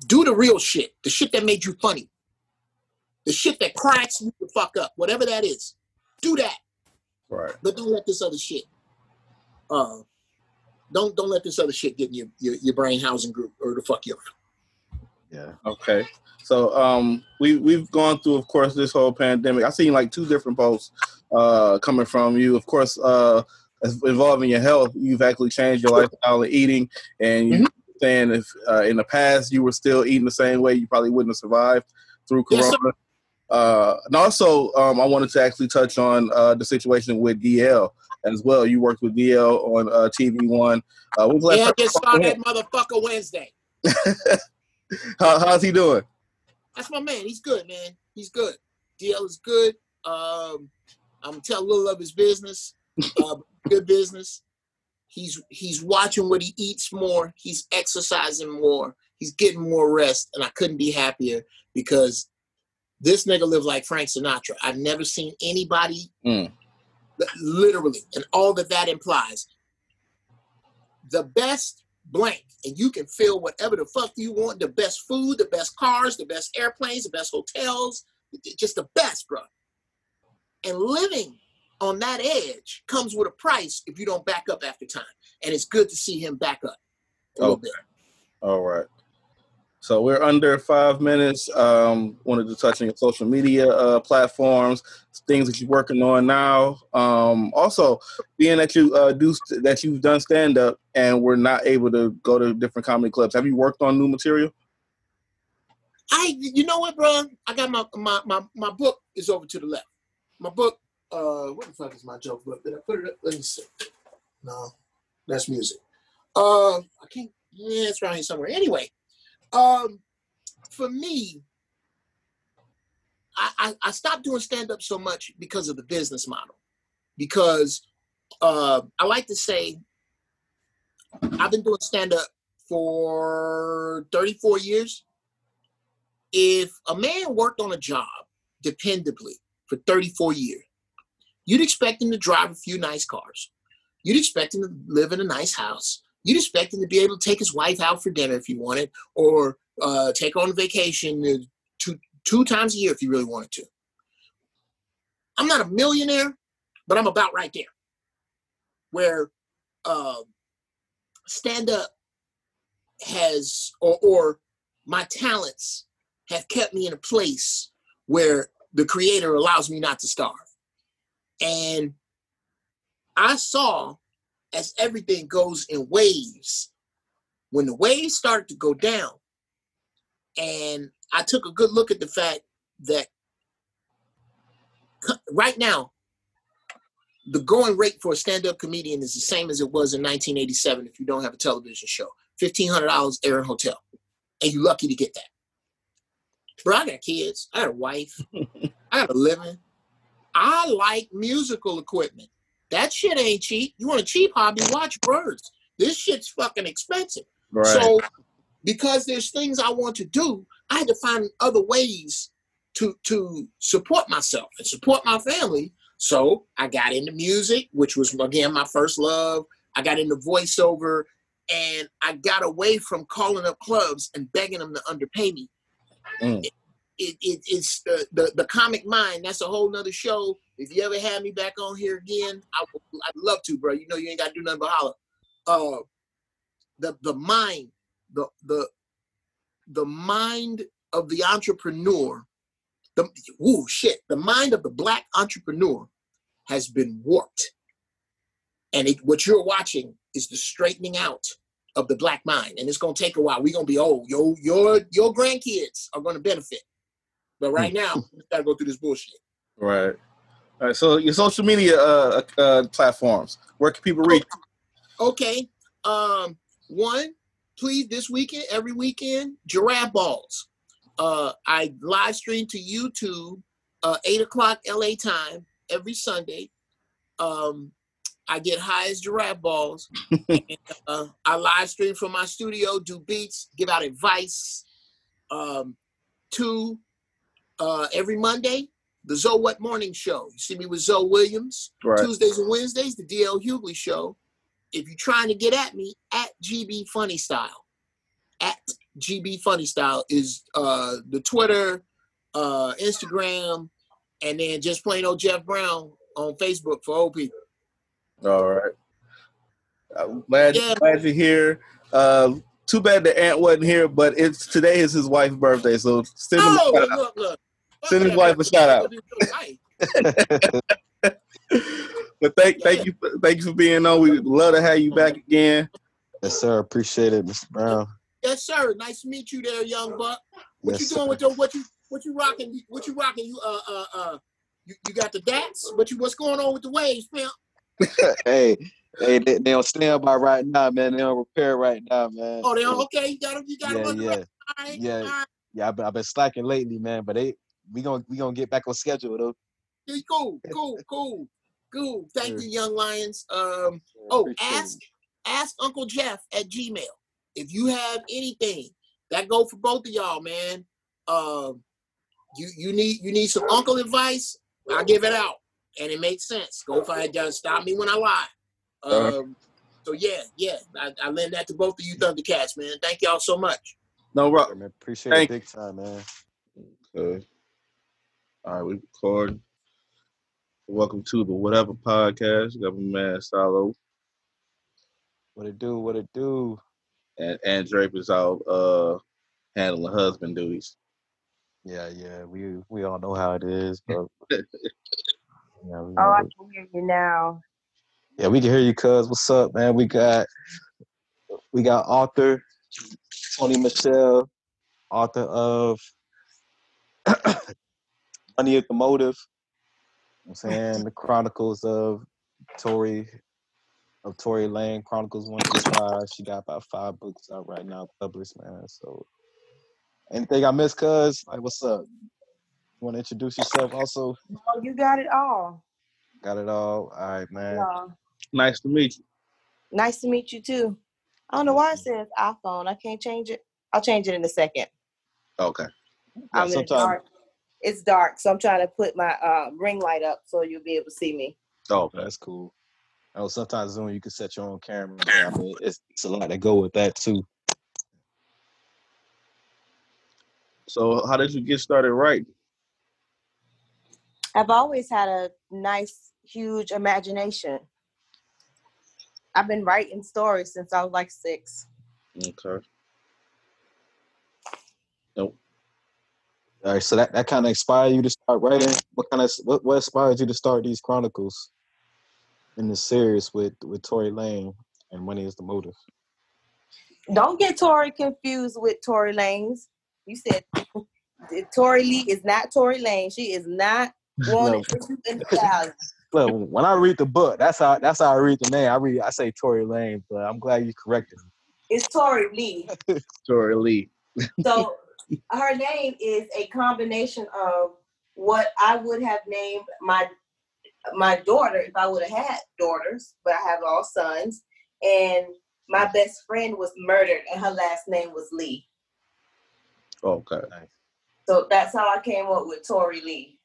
Do the real shit, the shit that made you funny, the shit that cracks you the fuck up, whatever that is. Do that. Right. But don't let this other shit. Don't let this other shit get in your brain housing group or the fuck you up. Yeah. Okay. So we've gone through, of course, this whole pandemic. I've seen like 2 different posts coming from you. Of course, involving your health, you've actually changed your lifestyle of eating, and you're saying if in the past you were still eating the same way, you probably wouldn't have survived through Corona. Yes, and also, I wanted to actually touch on the situation with D.L. as well. You worked with D.L. on TV1. Yeah, I just saw that motherfucker Wednesday. How's he doing? That's my man. He's good, man. He's good. D.L. is good. I'm going to tell a little of his business. Good business. He's watching what he eats more. He's exercising more. He's getting more rest. And I couldn't be happier because this nigga lived like Frank Sinatra. I've never seen anybody, literally, and all that implies. The best blank, and you can fill whatever the fuck you want, the best food, the best cars, the best airplanes, the best hotels, just the best, bro. And living on that edge comes with a price if you don't back up after time. And it's good to see him back up a little bit. All right. So we're under 5 minutes. Wanted to touch on your social media platforms, things that you're working on now. Also, being that you've done stand up and we're not able to go to different comedy clubs, have you worked on new material? You know what, bro? I got my book is over to the left. My book. What the fuck is my joke book? Did I put it up? Let me see. No, that's music. I can't. Yeah, it's around here somewhere. Anyway. For me, I stopped doing stand-up so much because of the business model. Because I like to say I've been doing stand-up for 34 years. If a man worked on a job dependably for 34 years, you'd expect him to drive a few nice cars. You'd expect him to live in a nice house. You'd expect him to be able to take his wife out for dinner if he wanted, or take her on vacation two times a year if he really wanted to. I'm not a millionaire, but I'm about right there. Where stand-up has, or my talents have kept me in a place where the creator allows me not to starve. And I saw as everything goes in waves. When the waves started to go down, and I took a good look at the fact that right now, the going rate for a stand-up comedian is the same as it was in 1987 if you don't have a television show. $1,500 air and hotel. And you're lucky to get that. Bro, I got kids. I got a wife. I got a living. I like musical equipment. That shit ain't cheap. You want a cheap hobby, watch Birds. This shit's fucking expensive. Right. So because there's things I want to do, I had to find other ways to support myself and support my family. So I got into music, which was, again, my first love. I got into voiceover, and I got away from calling up clubs and begging them to underpay me. Mm. It's the comic mind. That's a whole nother show. If you ever have me back on here again, I'd love to, bro. You know you ain't got to do nothing but holler. The mind, the mind of the entrepreneur, the mind of the Black entrepreneur has been warped. And what you're watching is the straightening out of the Black mind. And it's going to take a while. We're going to be old. Your grandkids are going to benefit. But right now, we got to go through this bullshit. Right. All right. So your social media platforms, where can people reach? Okay. One, please, this weekend, every weekend, Giraffe Balls. I live stream to YouTube, 8 o'clock LA time every Sunday. I get high as Giraffe Balls. And, I live stream from my studio, do beats, give out advice. Every Monday, the Zoe What Morning Show. You see me with Zoe Williams. Right. Tuesdays and Wednesdays, the D.L. Hughley Show. If you're trying to get at me, at GB Funny Style. At GB Funny Style is the Twitter, Instagram, and then just plain old Jeff Brown on Facebook for old people. All right. I'm glad you're here. Too bad that Ant wasn't here, but today is his wife's birthday, so send him a shout out. Send his wife a shout out. But thank you for being on. We would love to have you back again. Yes, sir. Appreciate it, Mr. Brown. Yes, sir. Nice to meet you there, young buck. What you rocking? You got the dats? What's going on with the waves, man? hey, they on standby right now, man. They on repair right now, man. Oh, they on okay. You got them. All right. I've been slacking lately, man. But we gonna get back on schedule though. Cool. Thank you, Young Lions. Ask Uncle Jeff at Gmail. If you have anything that go for both of y'all, man. You need some uncle advice, I'll give it out. And it makes sense. Go find out. Stop me when I lie. I lend that to both of you Thundercats, man. Thank y'all so much. No problem. Appreciate it big time, man. Okay. All right, we record. Welcome to the Whatever Podcast. We got my man Solo. What it do? And Ann Drake is out handling husband duties. Yeah. We all know how it is, bro. Yeah, I can hear you now. Yeah, we can hear you, cuz. What's up, man? We got author Tony Michelle, author of Money is the Motive. You know what I'm saying? The Chronicles of Tori Lane, Chronicles 1 through 5. She got about 5 books out right now, published, man. So anything I missed, cuz? Like, what's up? You want to introduce yourself also? Oh, you got it all. All right, man. No. Nice to meet you. Nice to meet you, too. I don't know why it says iPhone. I can't change it. I'll change it in a second. Okay. I'm in dark. It's dark, so I'm trying to put my ring light up so you'll be able to see me. Oh, okay. That's cool. Oh, sometimes Zoom, you can set your own camera. I mean, it's a lot to go with that, too. So how did you get started writing? I've always had a nice, huge imagination. I've been writing stories since I was like 6. Okay. Nope. All right, so that kind of inspired you to start writing? What inspired you to start these chronicles? in the series with Tory Lane and Money is the Motive. Don't get Tory confused with Tory Lanez. You said Tori Lee is not Tory Lane. She is not wanted in the thousands. Look, when I read the book, that's how I read the name. I say Tory Lane, but I'm glad you corrected me. It's Tori Lee. Tori Lee. So her name is a combination of what I would have named my daughter if I would have had daughters, but I have all sons. And my best friend was murdered, and her last name was Lee. Okay. So that's how I came up with Tori Lee.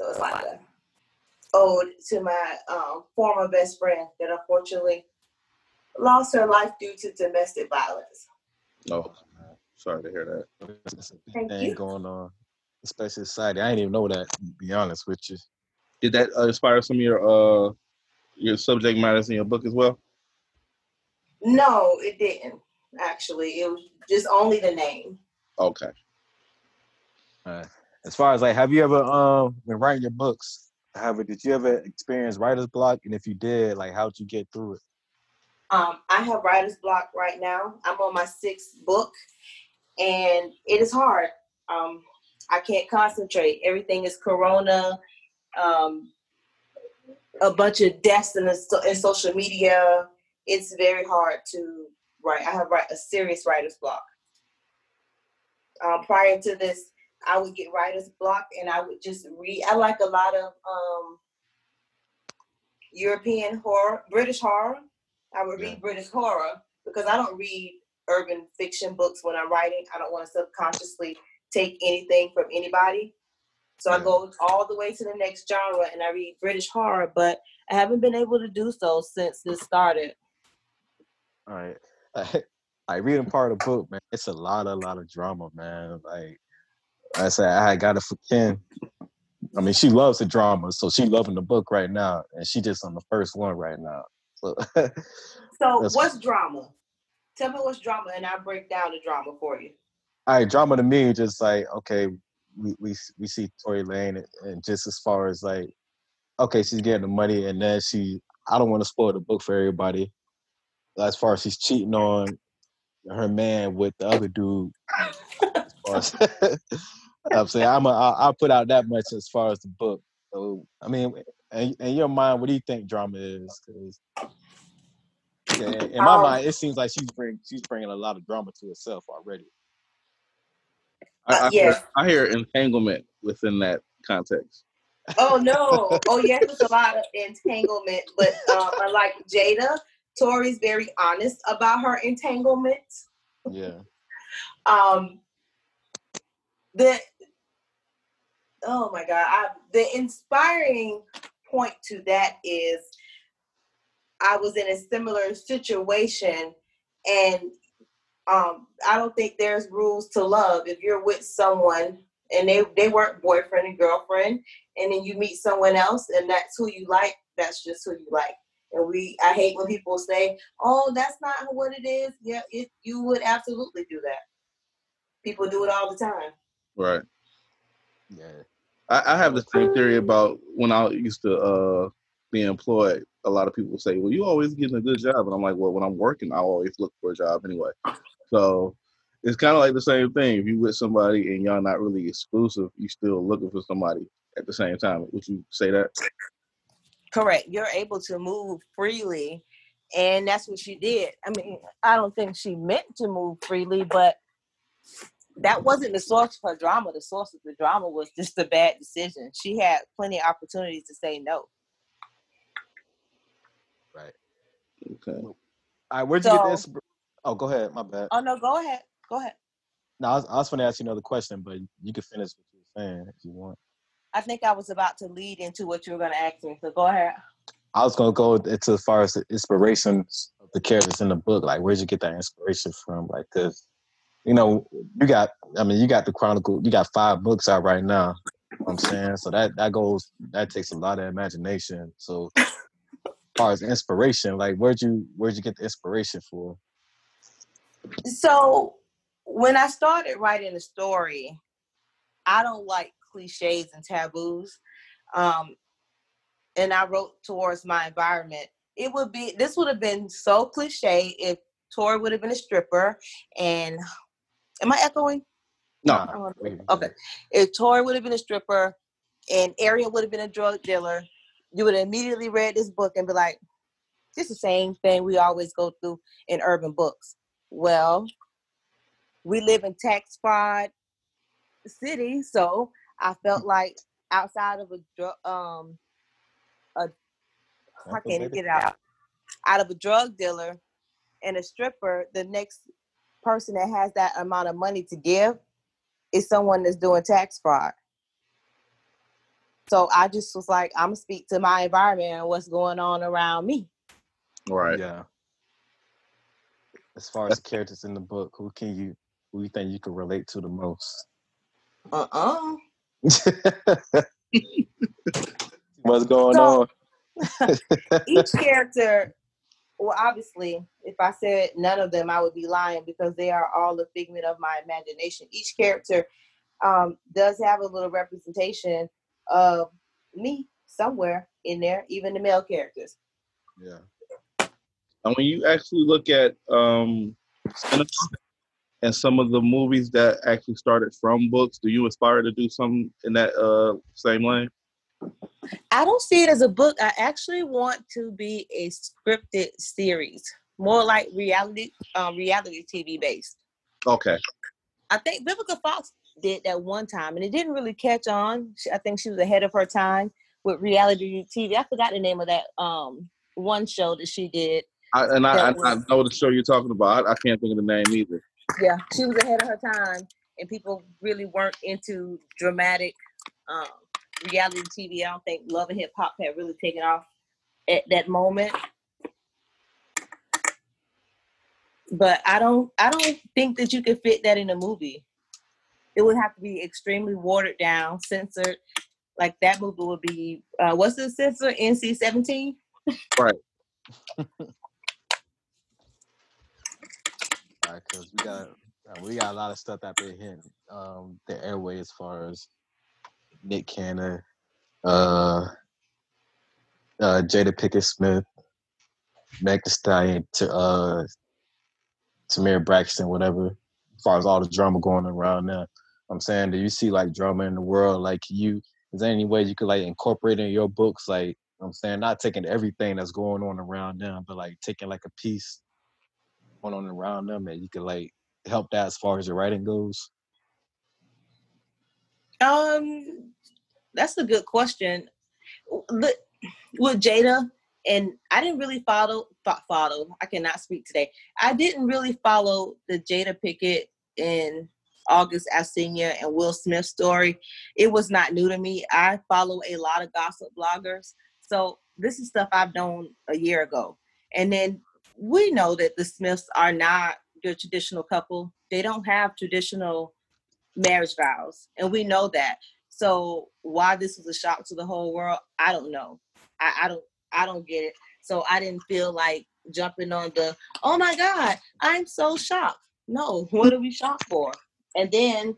So it's like a ode to my former best friend that unfortunately lost her life due to domestic violence. Oh, man. Sorry to hear that. It's a big thing going on, especially society. I didn't even know that, to be honest with you. Did that inspire some of your subject matters in your book as well? No, it didn't, actually. It was just only the name. Okay. All right. As far as, like, have you ever, when writing your books, did you ever experience writer's block? And if you did, like, how'd you get through it? I have writer's block right now. I'm on my 6th book, and it is hard. I can't concentrate. Everything is corona, a bunch of deaths in social media. It's very hard to write. I have a serious writer's block. Prior to this, I would get writer's block, and I would just read. I like a lot of European horror, British horror. I would read British horror because I don't read urban fiction books when I'm writing. I don't want to subconsciously take anything from anybody. So I go all the way to the next genre, and I read British horror, but I haven't been able to do so since this started. All right. I read a part of the book, man. It's a lot of drama, man. Like I said, I got it for Ken. I mean, she loves the drama, so she's loving the book right now, and she just on the first one right now. So what's drama? Tell me what's drama, and I'll break down the drama for you. All right, drama to me, just like, okay, we see Tory Lane, and just as far as like, okay, she's getting the money, and then I don't want to spoil the book for everybody. As far as she's cheating on her man with the other dude. I'm saying I'll put out that much as far as the book. So I mean, in your mind, what do you think drama is? 'Cause in my mind, it seems like she's bringing a lot of drama to herself already. I hear entanglement within that context. Oh no! Oh yes, there's a lot of entanglement, but unlike Jada, Tori's very honest about her entanglement. Yeah. Oh my God! The inspiring point to that is I was in a similar situation, and I don't think there's rules to love. If you're with someone and they weren't boyfriend and girlfriend, and then you meet someone else and that's who you like, that's just who you like. And I hate when people say, oh, that's not what it is. Yeah, you would absolutely do that. People do it all the time. Right. Yeah. I have the same theory about when I used to be employed. A lot of people say, well, you always getting a good job. And I'm like, well, when I'm working, I always look for a job anyway. So it's kind of like the same thing. If you with somebody and y'all not really exclusive, you still looking for somebody at the same time. Would you say that? Correct. You're able to move freely. And that's what she did. I mean, I don't think she meant to move freely, but that wasn't the source of her drama. The source of the drama was just a bad decision. She had plenty of opportunities to say no. Right. Okay. All right, where'd you get this? Oh, go ahead. My bad. Oh, no, go ahead. No, I was going to ask you another question, but you can finish what you were saying if you want. I think I was about to lead into what you were going to ask me, so go ahead. I was going to go into as far as the inspirations of the characters in the book. Like, where'd you get that inspiration from? Like, because, you know, you got the Chronicle, you got 5 books out right now. You know what I'm saying? So that takes a lot of imagination. So as far as inspiration, like, where'd you get the inspiration for? So when I started writing the story, I don't like cliches and taboos. and I wrote towards my environment. It would be, this would have been so cliche if Tori would have been a stripper and, am I echoing? No. Okay. If Tori would have been a stripper and Ariel would have been a drug dealer, you would have immediately read this book and be like, this is the same thing we always go through in urban books. Well, we live in tax fraud city, so I felt like outside of out of a drug dealer and a stripper, the next person that has that amount of money to give is someone that's doing tax fraud. So I just was like, I'm gonna speak to my environment and what's going on around me. Right. Yeah. As far as characters in the book, who you think you can relate to the most? What's going on? Each character, well, obviously, if I said none of them, I would be lying because they are all a figment of my imagination. Each character does have a little representation of me somewhere in there, even the male characters. Yeah. And when you actually look at and some of the movies that actually started from books, do you aspire to do something in that same lane? I don't see it as a book. I actually want to be a scripted series, more like reality TV based. Okay. I think Vivica Fox did that one time, and it didn't really catch on. I think she was ahead of her time with reality TV. I forgot the name of that one show that she did. I know the show you're talking about. I can't think of the name either. Yeah, she was ahead of her time, and people really weren't into dramatic reality TV. I don't think Love and Hip Hop had really taken off at that moment. But I don't think that you could fit that in a movie. It would have to be extremely watered down, censored. Like that movie would be what's the censor? NC-17. Right. All right, because we got a lot of stuff out there hitting the airway as far as Nick Cannon, Jada Pickett Smith, Meg Thee Stallion, Tamir Braxton, whatever. As far as all the drama going around now, I'm saying, do you see like drama in the world? Like, is there any way you could like incorporate in your books, like? I'm saying, not taking everything that's going on around them, but like taking like a piece going on around them, and you can like help that as far as your writing goes. That's a good question. Look, with Jada, and I didn't really follow. I cannot speak today. I didn't really follow the Jada Pickett and August Alsenia and Will Smith story. It was not new to me. I follow a lot of gossip bloggers. So this is stuff I've known a year ago. And then we know that the Smiths are not your traditional couple. They don't have traditional marriage vows. And we know that. So why this was a shock to the whole world, I don't know. I don't get it. So I didn't feel like jumping on the, oh my God, I'm so shocked. No, what are we shocked for? And then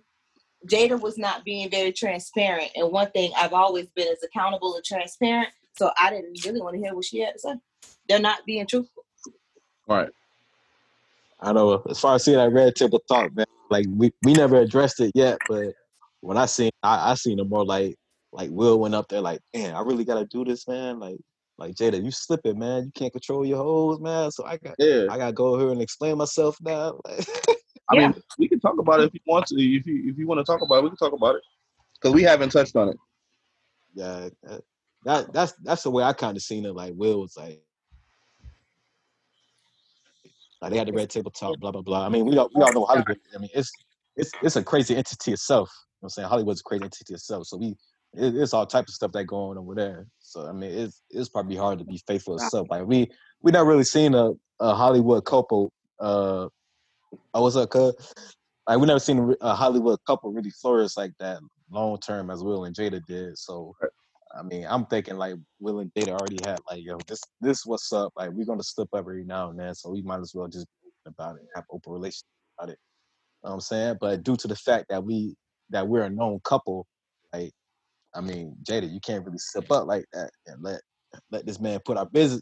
Jada was not being very transparent. And one thing I've always been is accountable and transparent. So I didn't really want to hear what she had to say. They're not being truthful. All right. I know. As far as seeing that Red Table Talk, man, like we never addressed it yet, but when I seen it more like Will went up there like, man, I really gotta do this, man. Like Jada, you slipping, man. You can't control your hoes, man. So I gotta go here and explain myself now. Like, I mean, we can talk about it if you want to. If you want to talk about it, we can talk about it because we haven't touched on it. Yeah, that's the way I kind of seen it. Like Will was like they had the Red Table Talk, blah blah blah. I mean, we all know Hollywood. I mean, it's a crazy entity itself. You know what I'm saying, Hollywood's a crazy entity itself. So it's all types of stuff that going on over there. So I mean, it's probably hard to be faithful itself. Like we not really seen a Hollywood couple. What's up, cuz? Like, we never seen a Hollywood couple really flourish like that long-term as Will and Jada did. So, I mean, I'm thinking, like, Will and Jada already had, like, yo, this what's up. Like, we're going to slip up every now and then, so we might as well just be open about it, have open relationship about it. You know what I'm saying? But due to the fact that we're a known couple, like, I mean, Jada, you can't really slip up like that and let let this man put the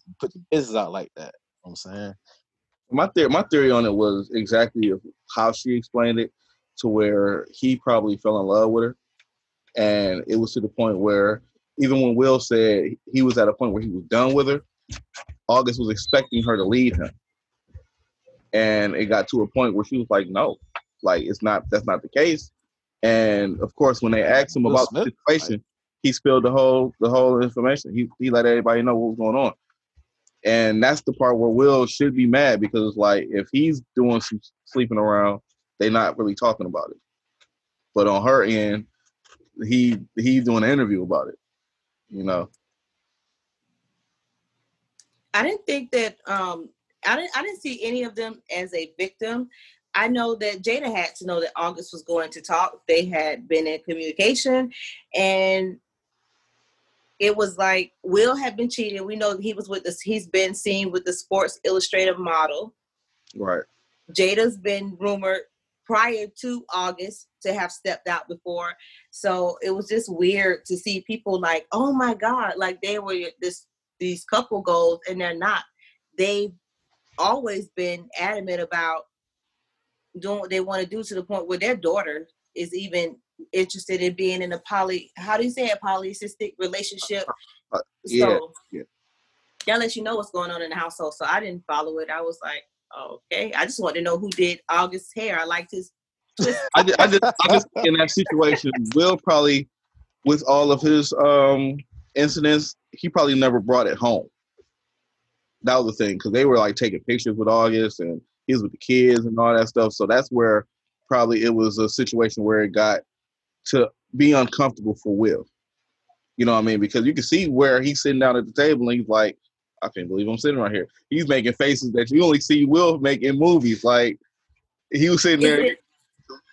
business out like that. You know what I'm saying? My theory on it was exactly how she explained it, to where he probably fell in love with her. And it was to the point where even when Will said he was at a point where he was done with her, August was expecting her to leave him. And it got to a point where she was like, no, like that's not the case. And of course, when they asked him about the situation, he spilled the whole information. He let everybody know what was going on. And that's the part where Will should be mad, because like if he's doing some sleeping around, they're not really talking about it. But on her end, he's doing an interview about it, you know. I didn't think that I didn't see any of them as a victim. I know that Jada had to know that August was going to talk. They had been in communication, and it was like Will had been cheating. We know he was with this. He's been seen with the Sports Illustrated model. Right. Jada's been rumored prior to August to have stepped out before. So it was just weird to see people like, oh my God, like they were these couple goals, and they're not. They've always been adamant about doing what they want to do, to the point where their daughter is even interested in being in a polycystic relationship. Yeah. That lets you know what's going on in the household. So I didn't follow it. I was like, okay, I just want to know who did August's hair. I liked his. I just in that situation, Will probably, with all of his incidents, he probably never brought it home. That was the thing, because they were like taking pictures with August, and he was with the kids and all that stuff. So that's where probably it was a situation where it got to be uncomfortable for Will. You know what I mean? Because you can see where he's sitting down at the table and he's like, I can't believe I'm sitting right here. He's making faces that you only see Will make in movies. Like, he was sitting there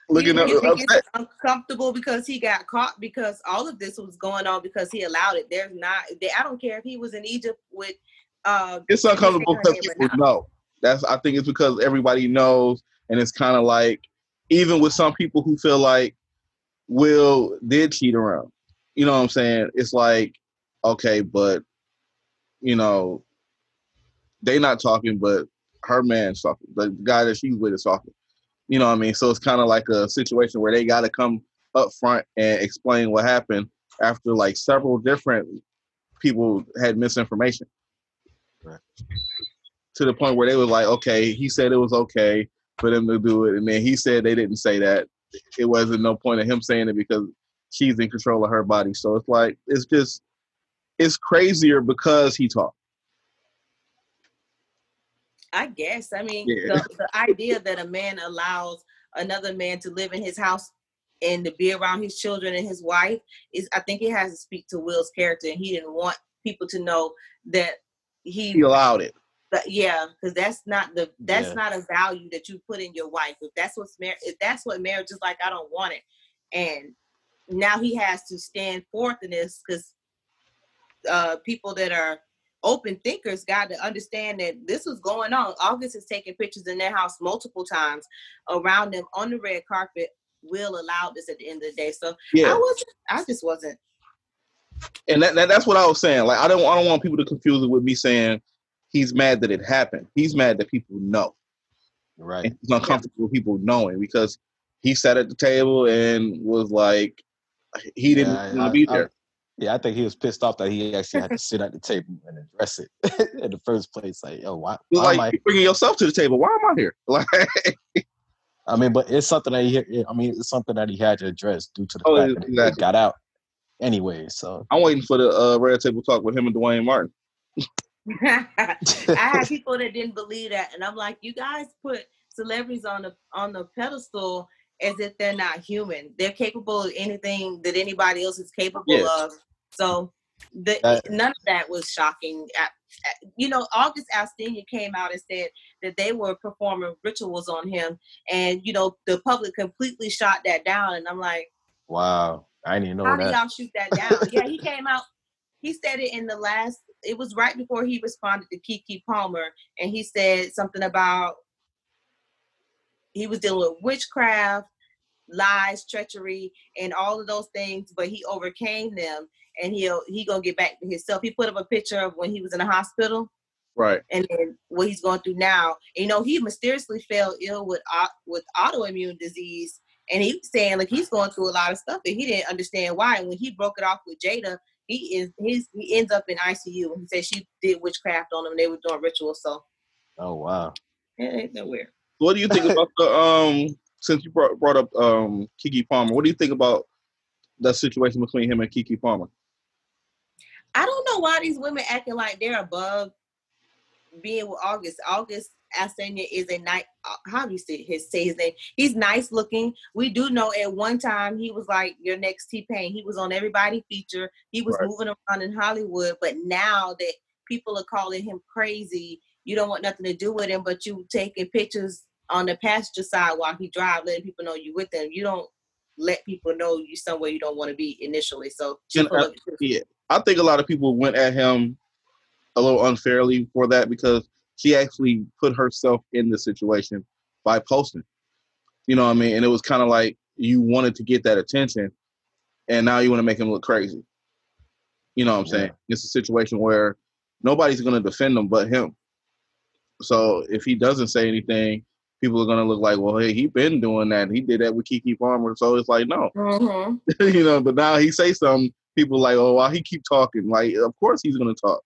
looking up. It's uncomfortable because he got caught, because all of this was going on because he allowed it. There's not, I don't care if he was in Egypt with. It's uncomfortable because people know. I think it's because everybody knows, and it's kind of like, even with some people who feel like Will did cheat around, you know what I'm saying? It's like, okay, but you know, they not talking, but her man's talking. The guy that she's with is talking. You know what I mean? So it's kind of like a situation where they got to come up front and explain what happened after like several different people had misinformation. Right. To the point where they were like, okay, he said it was okay for them to do it. And then he said they didn't say that. It wasn't no point of him saying it because she's in control of her body. So it's like, it's just, it's crazier because he talked. I guess. I mean, yeah. The idea that a man allows another man to live in his house and to be around his children and his wife is, I think it has to speak to Will's character. And he didn't want people to know that he allowed it. But yeah, because that's not a value that you put in your wife. If that's what marriage is like, I don't want it. And now he has to stand forth in this, because people that are open thinkers got to understand that this was going on. August is taking pictures in their house multiple times around them on the red carpet. Will allow this at the end of the day. So yeah. I just wasn't. And that's what I was saying. Like, I don't want people to confuse it with me saying he's mad that it happened. He's mad that people know. Right. And he's uncomfortable with people knowing, because he sat at the table and was like, he didn't want to be there. I think he was pissed off that he actually had to sit at the table and address it in the first place. Like, yo, why you're bringing yourself to the table? Why am I here? Like, I mean, but it's something that he had to address due to the fact that it got out anyway. So I'm waiting for the Red Table Talk with him and Dwayne Martin. I had people that didn't believe that, and I'm like, you guys put celebrities on the pedestal as if they're not human. They're capable of anything that anybody else is capable of. So none of that was shocking. August Alsenia came out and said that they were performing rituals on him, and, you know, the public completely shot that down. And I'm like, wow, I didn't know how do y'all shoot that down? Yeah, he came out. He said it in the last, it was right before he responded to Keke Palmer, and he said something about, he was dealing with witchcraft, lies, treachery, and all of those things, but he overcame them, and he gonna get back to himself. He put up a picture of when he was in the hospital, right? And then what he's going through now. You know, he mysteriously fell ill with autoimmune disease, and he was saying like he's going through a lot of stuff, and he didn't understand why. And when he broke it off with Jada, he ends up in ICU, and he said she did witchcraft on him. They were doing rituals, so. Oh wow. Yeah, it ain't that weird. What do you think about the since you brought up Keke Palmer, what do you think about that situation between him and Keke Palmer? I don't know why these women acting like they're above being with August. August Alsenia is a nice, how do you say his name? He's nice looking. We do know at one time he was like your next T-Pain. He was on everybody's feature. He was moving around in Hollywood, but now that people are calling him crazy, you don't want nothing to do with him, but you taking pictures on the passenger side while he drives, letting people know you with them. You don't let people know you somewhere you don't want to be initially. So I think a lot of people went at him a little unfairly for that, because she actually put herself in the situation by posting. You know what I mean? And it was kind of like you wanted to get that attention, and now you want to make him look crazy. You know what I'm saying? It's a situation where nobody's going to defend him but him. So if he doesn't say anything, people are going to look like, well, hey, he been doing that. He did that with Keke Palmer. So it's like, no. Mm-hmm. You know, but now he say something, people like, oh, well, he keep talking. Like, of course he's going to talk.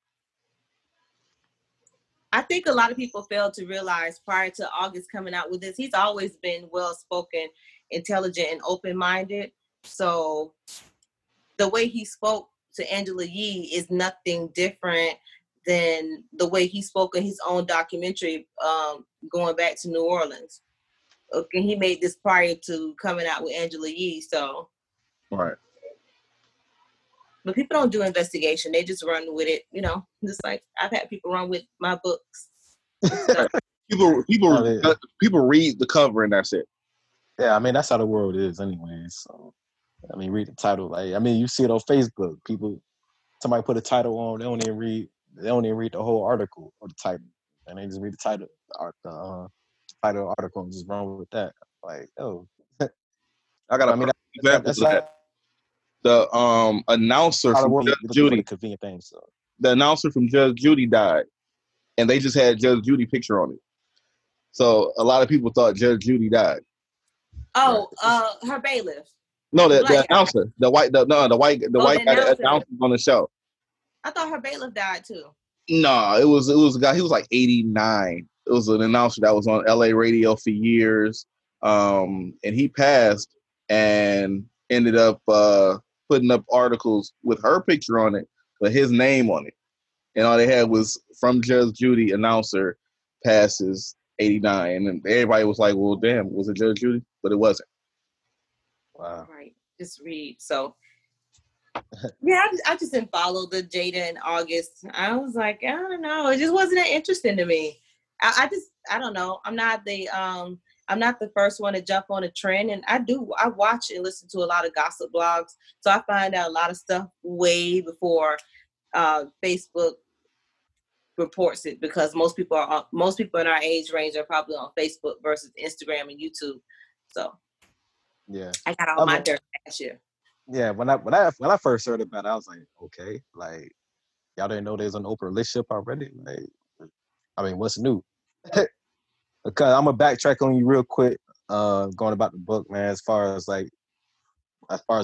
I think a lot of people failed to realize prior to August coming out with this, he's always been well-spoken, intelligent, and open-minded. So the way he spoke to Angela Yee is nothing different than the way he spoke in his own documentary going back to New Orleans. Okay, he made this prior to coming out with Angela Yee, so. Right. But people don't do investigation. They just run with it, you know. Just like I've had people run with my books. People read the cover and that's it. Yeah, I mean, that's how the world is anyway. So, I mean, read the title. Like, I mean, you see it on Facebook. Somebody put a title on, they don't even read the whole article or the title, and they just read the title, title of the article, and just run with that. Like, oh, the announcer from Judge Judy, convenient thing, so. The announcer from Judge Judy died, and they just had Judge Judy picture on it. So a lot of people thought Judge Judy died. Oh, her bailiff. No, the announcer, the white announcer on the show. I thought her bailiff died too. No, it was a guy. He was like 89. It was an announcer that was on LA radio for years, and he passed and ended up putting up articles with her picture on it, but his name on it, and all they had was from Judge Judy, announcer passes 89, and everybody was like, "Well, damn, was it Judge Judy?" But it wasn't. Wow. Right. Just read so. Yeah, I just didn't follow the Jada and August. I was like, I don't know. It just wasn't that interesting to me. I don't know. I'm not the first one to jump on a trend. And I watch and listen to a lot of gossip blogs. So I find out a lot of stuff way before Facebook reports it, because most people in our age range are probably on Facebook versus Instagram and YouTube. So yeah, I got all my dirt last year. Yeah, when I first heard about it, I was like, okay, like, y'all didn't know there's an open relationship already? Like, I mean, what's new? Because I'm going to backtrack on you real quick, going about the book, man, as far as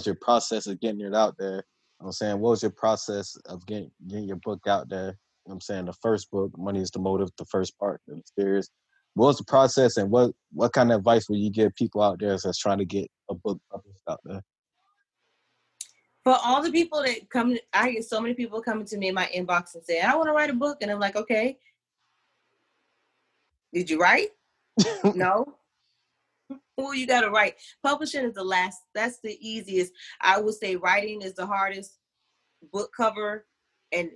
your process of getting it out there. You know what I'm saying, what was your process of getting your book out there? You know what I'm saying, the first book, Money is the Motive, the first part of the series. What was the process, and what kind of advice would you give people out there that's trying to get a book published out there? For all the people that come, I get so many people coming to me in my inbox and say, I want to write a book. And I'm like, okay. Did you write? No. Well, you got to write. Publishing is the last. That's the easiest. I would say writing is the hardest. Book cover and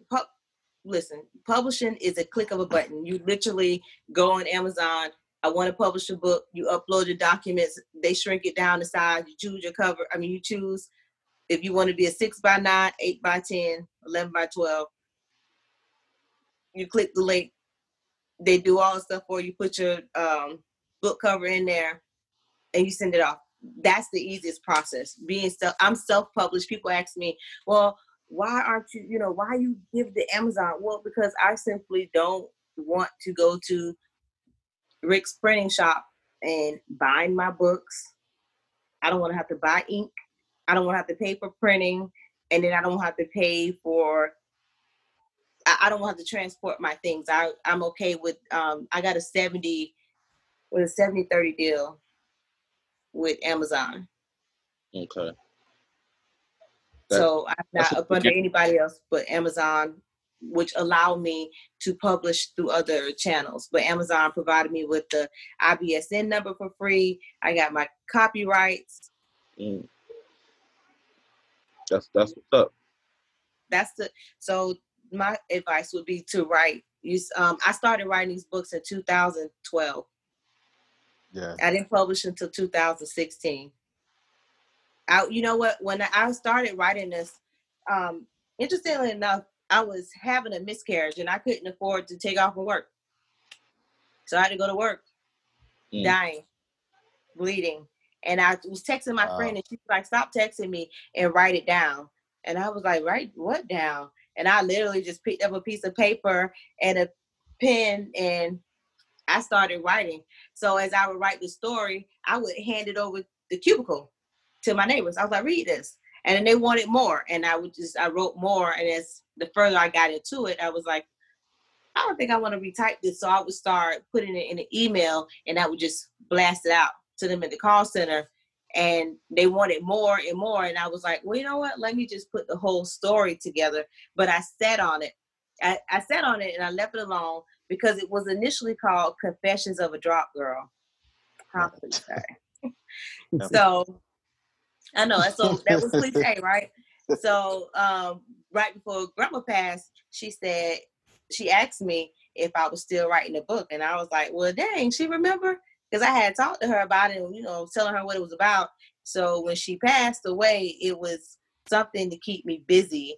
listen, publishing is a click of a button. You literally go on Amazon. I want to publish a book. You upload your documents. They shrink it down to size. You choose your cover. I mean, you choose. If you want to be a 6x9, 8x10, 11x12, you click the link. They do all the stuff for you. Put your book cover in there, and you send it off. that's the easiest process. I'm self-published. People ask me, well, why aren't you, why you give the Amazon? Well, because I simply don't want to go to Rick's printing shop and buy my books. I don't want to have to buy ink. I don't want to have to pay for printing. And then I don't have to pay for, I don't have to transport my things. I'm okay with, I got a 70-30 deal with Amazon. Okay. So I'm not up under anybody else but Amazon, which allowed me to publish through other channels. But Amazon provided me with the ISBN number for free. I got my copyrights. Mm. That's what's up. So my advice would be to write. I started writing these books in 2012. Yeah. I didn't publish until 2016. You know what? When I started writing this, interestingly enough, I was having a miscarriage and I couldn't afford to take off from work. So I had to go to work, dying, bleeding. And I was texting my friend and she was like, stop texting me and write it down. And I was like, write what down? And I literally just picked up a piece of paper and a pen and I started writing. So as I would write the story, I would hand it over the cubicle to my neighbors. I was like, read this. And then they wanted more. And I wrote more. And as the further I got into it, I was like, I don't think I want to retype this. So I would start putting it in an email and I would just blast it out to them at the call center. And they wanted more and more. And I was like, well, you know what? Let me just put the whole story together. But I sat on it. I sat on it and I left it alone because it was initially called Confessions of a Drop Girl. Probably, sorry. So I know, so that was cliche, right? So right before Grandma passed, she asked me if I was still writing a book. And I was like, well, dang, she remember? Because I had talked to her about it and, telling her what it was about. So when she passed away, it was something to keep me busy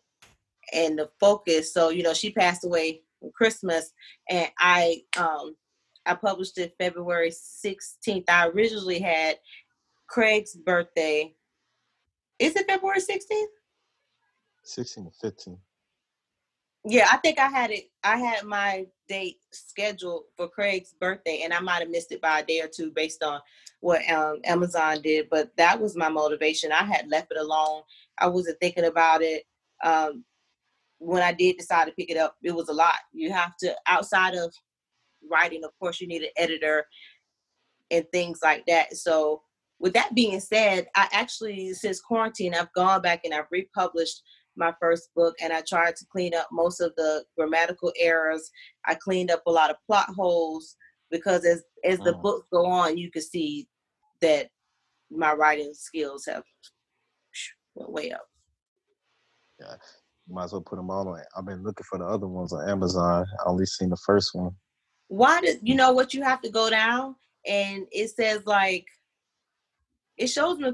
and the focus. So, she passed away on Christmas and I published it February 16th. I originally had Craig's birthday. Is it February 16th? 16th or 15th. Yeah, I think I had my date scheduled for Craig's birthday, and I might have missed it by a day or two based on what Amazon did. But that was my motivation. I had left it alone. I wasn't thinking about it. When I did decide to pick it up, it was a lot. You have to, outside of writing, of course, you need an editor and things like that. So with that being said, I actually, since quarantine, I've gone back and I've republished my first book and I tried to clean up most of the grammatical errors. I cleaned up a lot of plot holes because as the books go on, you can see that my writing skills have went way up. Yeah, you might as well put them all on. I've been looking for the other ones on Amazon. I only seen the first one. Why did, what you have to go down and it says like, it shows me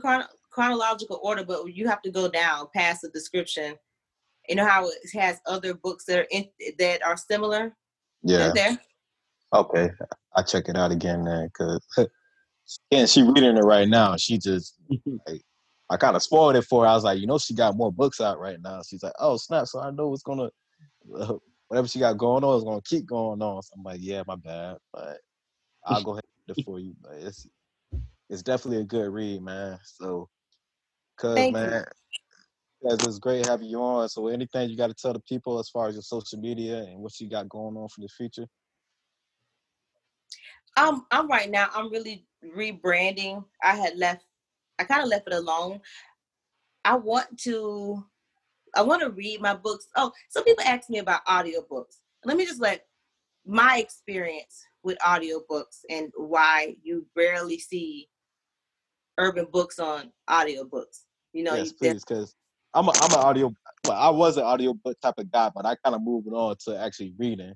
chronological order, but you have to go down past the description. You know how it has other books that are similar? Yeah. There? Okay. I'll check it out again then because she reading it right now. She just, I kind of spoiled it for her. I was like, she got more books out right now. She's like, oh, snap. So I know it's going to, whatever she got going on is going to keep going on. So I'm like, yeah, my bad. But I'll go ahead and do it for you. But it's definitely a good read, man. So, it's great having you on. So anything you got to tell the people as far as your social media and what you got going on for the future? I'm right now, I'm really rebranding. I kind of left it alone. I want to read my books. Oh, some people ask me about audiobooks. Let me just let my experience with audiobooks and why you rarely see urban books on audiobooks. Yes, please, because I was an audiobook type of guy, but I kind of moved on to actually reading. You know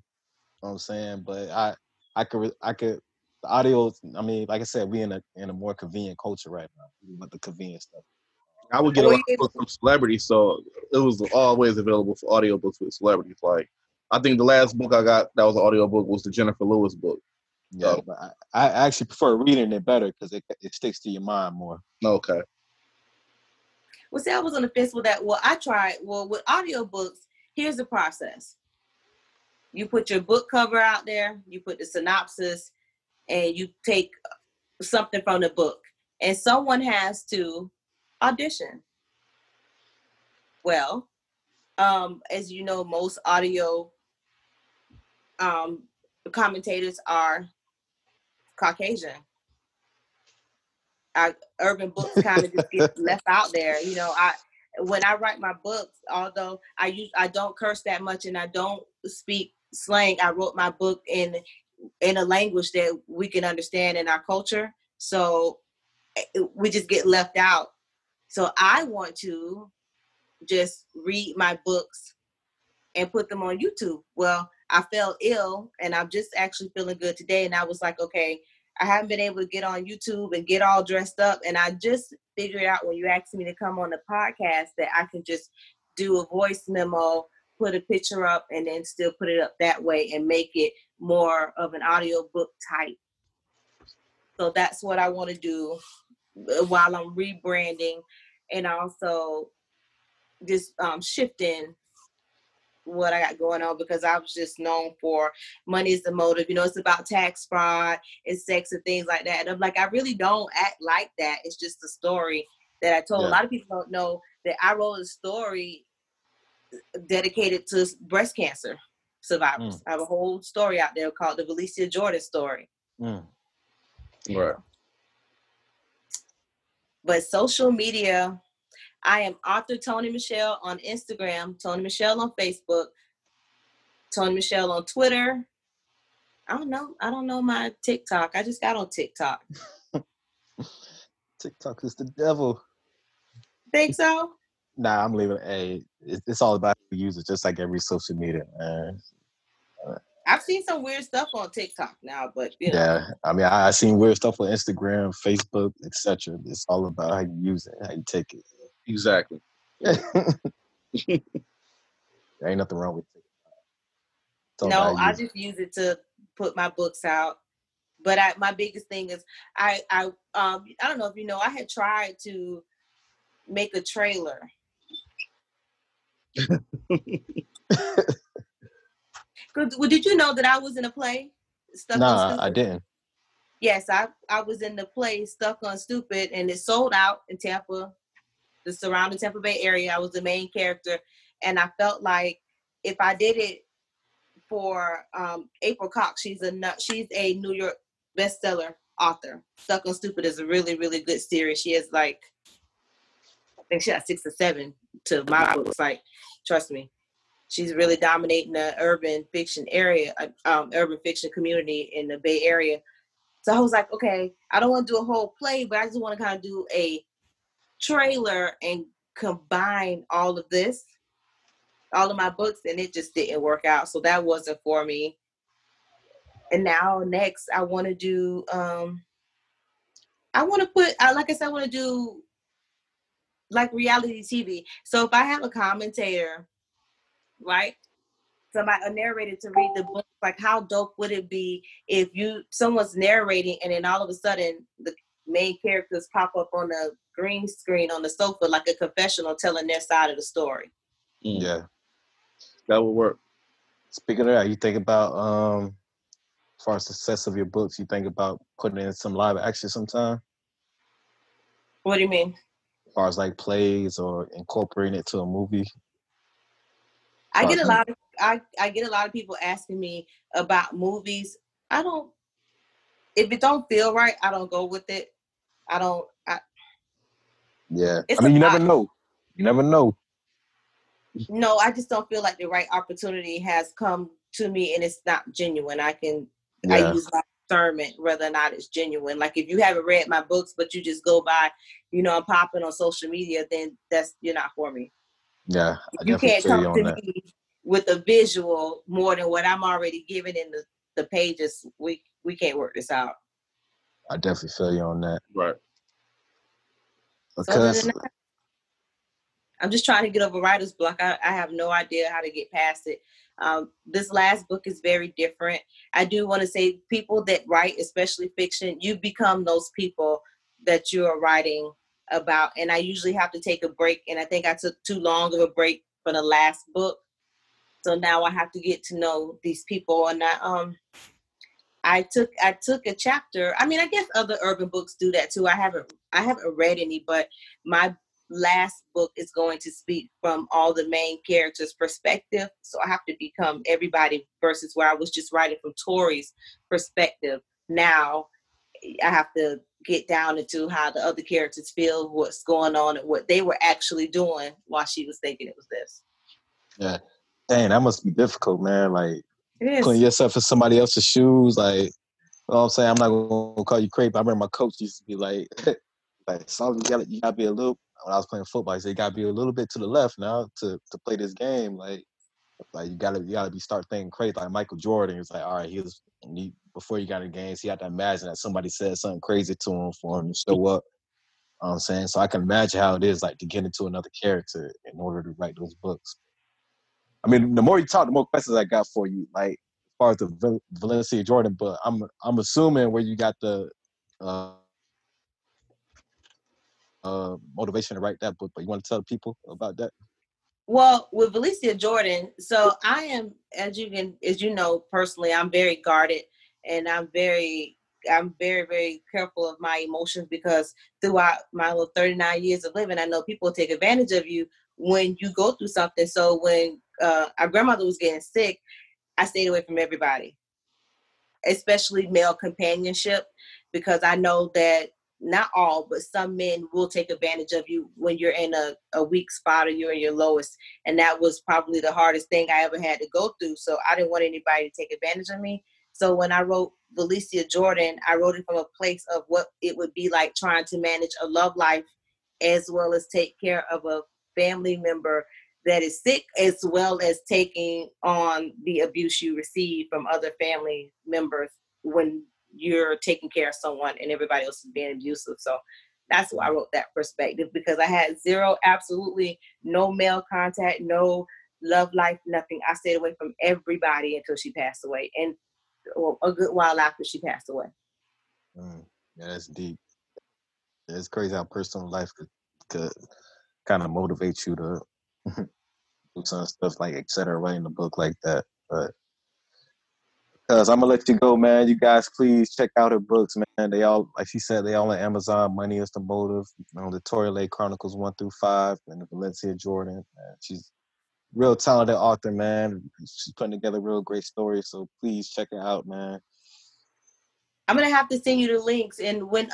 what I'm saying? But the audio, I mean, like I said, we in a more convenient culture right now with the convenient stuff. I would get a lot of books from celebrities, so it was always available for audiobooks with celebrities. Like, I think the last book I got that was an audiobook was the Jennifer Lewis book. Yeah, but I actually prefer reading it better because it sticks to your mind more. Okay. Well, see, I was on the fence with that. Well, I tried. Well, with audiobooks, here's the process. You put your book cover out there, you put the synopsis, and you take something from the book. And someone has to audition. Well, as you know, most audio commentators are Caucasian. Our urban books kind of just get left out there. You know, when I write my books, although I don't curse that much and I don't speak slang, I wrote my book in a language that we can understand in our culture. So we just get left out. So I want to just read my books and put them on YouTube. Well, I fell ill and I'm just actually feeling good today. And I was like, okay, I haven't been able to get on YouTube and get all dressed up. And I just figured out when you asked me to come on the podcast that I could just do a voice memo, put a picture up, and then still put it up that way and make it more of an audiobook type. So that's what I want to do while I'm rebranding and also just shifting what I got going on, because I was just known for Money is the Motive. You know, it's about tax fraud and sex and things like that. And I'm like, I really don't act like that. It's just a story that I told. Yeah. A lot of people don't know that I wrote a story dedicated to breast cancer survivors. I have a whole story out there called the Valencia Jordan story. Right. But social media, I am author Tony Michelle on Instagram, Tony Michelle on Facebook, Tony Michelle on Twitter. I don't know my TikTok. I just got on TikTok. TikTok is the devil. Think so? Nah, I'm leaving. Hey, it's all about the user, just like every social media, man. I've seen some weird stuff on TikTok now, but you know. Yeah, I mean, I've seen weird stuff on Instagram, Facebook, etc. It's all about how you use it, how you take it. Exactly. There ain't nothing wrong with it. No, I just use it to put my books out. But my biggest thing is I don't know if you know, I had tried to make a trailer. Well, did you know that I was in a play? Nah, I didn't. Yes, I was in the play Stuck on Stupid, and it sold out in Tampa, the surrounding Tampa Bay area. I was the main character, and I felt like if I did it for April Cox, she's a New York bestseller author. Stuck on Stupid is a really, really good series. She has I think she had 6 or 7 to my books. Trust me. She's really dominating the urban fiction area, urban fiction community in the Bay Area. So I was like, okay, I don't want to do a whole play, but I just want to kind of do a trailer and combine all of this, all of my books, and it just didn't work out. So that wasn't for me. And now next, I want to do, I want to do like reality TV. So if I have a commentator, right? Somebody, a narrator to read the book. Like, how dope would it be if someone's narrating and then all of a sudden the main characters pop up on the green screen on the sofa like a confessional telling their side of the story. Yeah. That would work. Speaking of that, you think about as far as success of your books, you think about putting in some live action sometime? What do you mean? As far as like plays or incorporating it to a movie? I get a lot of people asking me about movies. If it don't feel right, I don't go with it. Yeah. I mean, you never know. No, I just don't feel like the right opportunity has come to me and it's not genuine. I use my discernment whether or not it's genuine. Like if you haven't read my books, but you just go by, you know, I'm popping on social media, then you're not for me. Yeah, you can't come to me with a visual more than what I'm already giving in the pages. We can't work this out. I definitely feel you on that. Right. Because I'm just trying to get over writer's block. I have no idea how to get past it. This last book is very different. I do want to say people that write, especially fiction, you become those people that you are writing about. And I usually have to take a break. And I think I took too long of a break for the last book. So now I have to get to know these people. And I took a chapter. I mean, I guess other urban books do that too. I haven't read any, but my last book is going to speak from all the main characters' perspective. So I have to become everybody versus where I was just writing from Tori's perspective. Now I have to get down into how the other characters feel, what's going on, and what they were actually doing while she was thinking it was this. Yeah. Dang, that must be difficult, man. Like, putting yourself in somebody else's shoes, like, you know what I'm saying? I'm not going to call you crazy, but I remember my coach used to be like, so you got to be a little, when I was playing football, he said, you got to be a little bit to the left now to play this game. Like you got to start thinking crazy. Like Michael Jordan, it's like, all right, before he got in the games, he had to imagine that somebody said something crazy to him for him to show up. You know what I'm saying? So I can imagine how it is like to get into another character in order to write those books. I mean, the more you talk, the more questions I got for you. Like, as far as the Valencia Jordan, but I'm assuming where you got the motivation to write that book. But you want to tell people about that? Well, with Valencia Jordan, so I am, as you know, personally, I'm very guarded, and I'm very, very careful of my emotions, because throughout my little 39 years of living, I know people take advantage of you when you go through something. So when our grandmother was getting sick, I stayed away from everybody, especially male companionship, because I know that not all, but some men will take advantage of you when you're in a weak spot or you're in your lowest. And that was probably the hardest thing I ever had to go through. So I didn't want anybody to take advantage of me. So when I wrote Valencia Jordan, I wrote it from a place of what it would be like trying to manage a love life, as well as take care of a family member that is sick, as well as taking on the abuse you receive from other family members when you're taking care of someone and everybody else is being abusive. So that's why I wrote that perspective, because I had zero, absolutely no male contact, no love life, nothing. I stayed away from everybody until she passed away, and a good while after she passed away. Yeah, that's deep. Yeah, it's crazy how personal life could kind of motivate you to do some stuff, like, etc., writing a book like that. But because I'm gonna let you go, man. You guys, please check out her books, man. They all, like she said, they all on Amazon. Money is the Motive, you know, the Tori Lee Chronicles 1-5, and the Valencia Jordan. Man, she's a real talented author, man. She's putting together real great stories. So please check it out, man. I'm going to have to send you the links. And when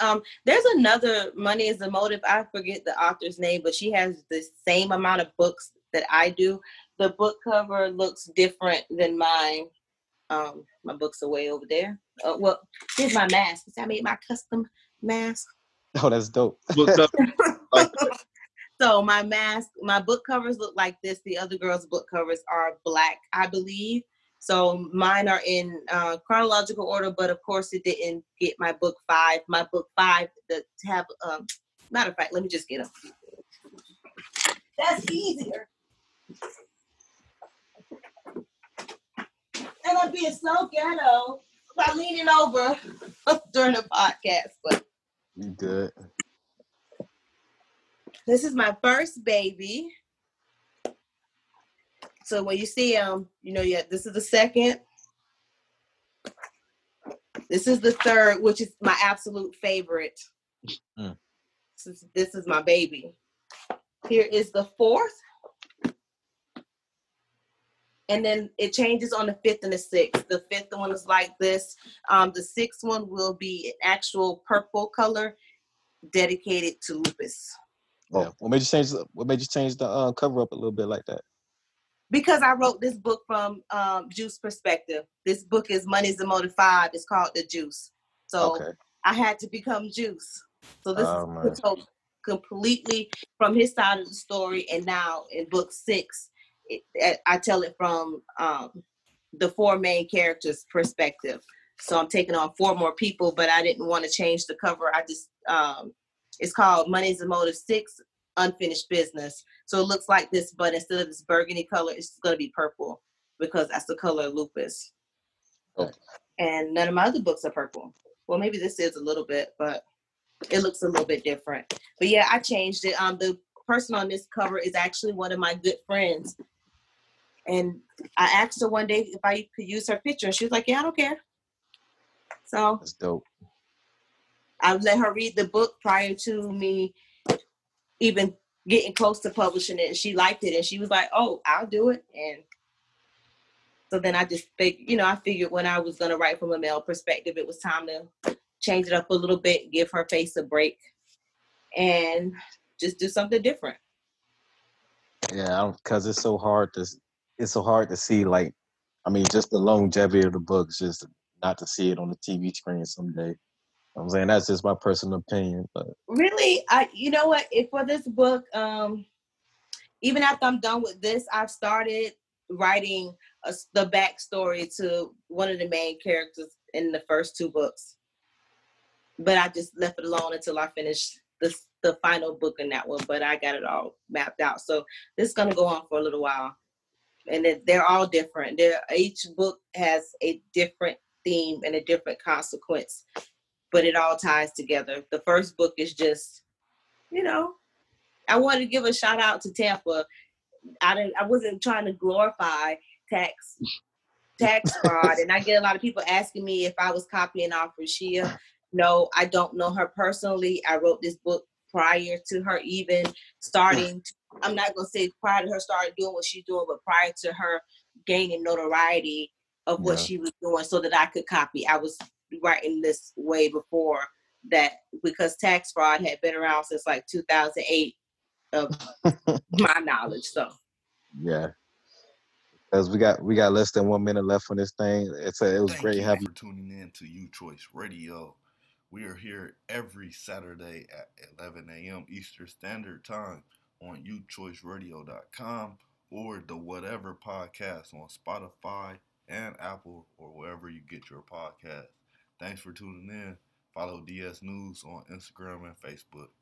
there's another Money is the Motive, I forget the author's name, but she has the same amount of books that I do. The book cover looks different than mine. My books are way over there. Well, here's my mask. I made my custom mask. Oh, that's dope. So my mask, my book covers look like this. The other girls' book covers are black, I believe. So mine are in chronological order, but of course it didn't get my book 5. My book 5, the tab, matter of fact, let me just get them. That's easier. And I'm being so ghetto by leaning over during the podcast, but you good. This is my first baby. So when you see them, you know, yeah, this is the second. This is the third, which is my absolute favorite. Mm. This is my baby. Here is the 4th. And then it changes on the 5th and the 6th. The 5th one is like this. The 6th one will be an actual purple color dedicated to lupus. Oh, yeah. What made you change the cover up a little bit like that? Because I wrote this book from Juice perspective. This book is Money is the Motive 5. It's called The Juice. So okay. I had to become Juice. So this is completely from his side of the story. And now in book 6, I tell it from the 4 main characters' perspective. So I'm taking on 4 more people, but I didn't want to change the cover. I just, it's called Money is the Motive 6. Unfinished Business. So it looks like this, but instead of this burgundy color, it's going to be purple. because that's the color of lupus. Oh. And none of my other books are purple. Well, maybe this is a little bit, but it looks a little bit different. But yeah, I changed it. The person on this cover is actually one of my good friends. And I asked her one day if I could use her picture. And she was like, yeah, I don't care. So that's dope. I let her read the book prior to me even getting close to publishing it. And she liked it. And she was like, oh, I'll do it. And so then I just figured, you know, I figured when I was going to write from a male perspective, it was time to change it up a little bit, give her face a break, and just do something different. Yeah, because it's so hard to see, like, I mean, just the longevity of the books, just not to see it on the TV screen someday. I'm saying that's just my personal opinion. But really, you know what? If for this book, even after I'm done with this, I've started writing the backstory to one of the main characters in the first two books. But I just left it alone until I finished the final book in that one. But I got it all mapped out. So this is going to go on for a little while. And they're all different. Each book has a different theme and a different consequence. But it all ties together. The first book is just, you know, I wanted to give a shout out to Tampa. I wasn't trying to glorify tax fraud. And I get a lot of people asking me if I was copying off Rashia. No, I don't know her personally. I wrote this book prior to her even starting. I'm not going to say prior to her starting doing what she's doing, but prior to her gaining notoriety of what she was doing so that I could copy. I was writing this way before that because tax fraud had been around since like 2008 of my knowledge. So yeah, because we got less than 1 minute left on this thing. It was great having you for tuning in to U-Choice Radio. We are here every Saturday at 11 a.m. Eastern Standard Time on uchoiceradio.com or the Whatever Podcast on Spotify and Apple or wherever you get your podcast. Thanks for tuning in. Follow DS News on Instagram and Facebook.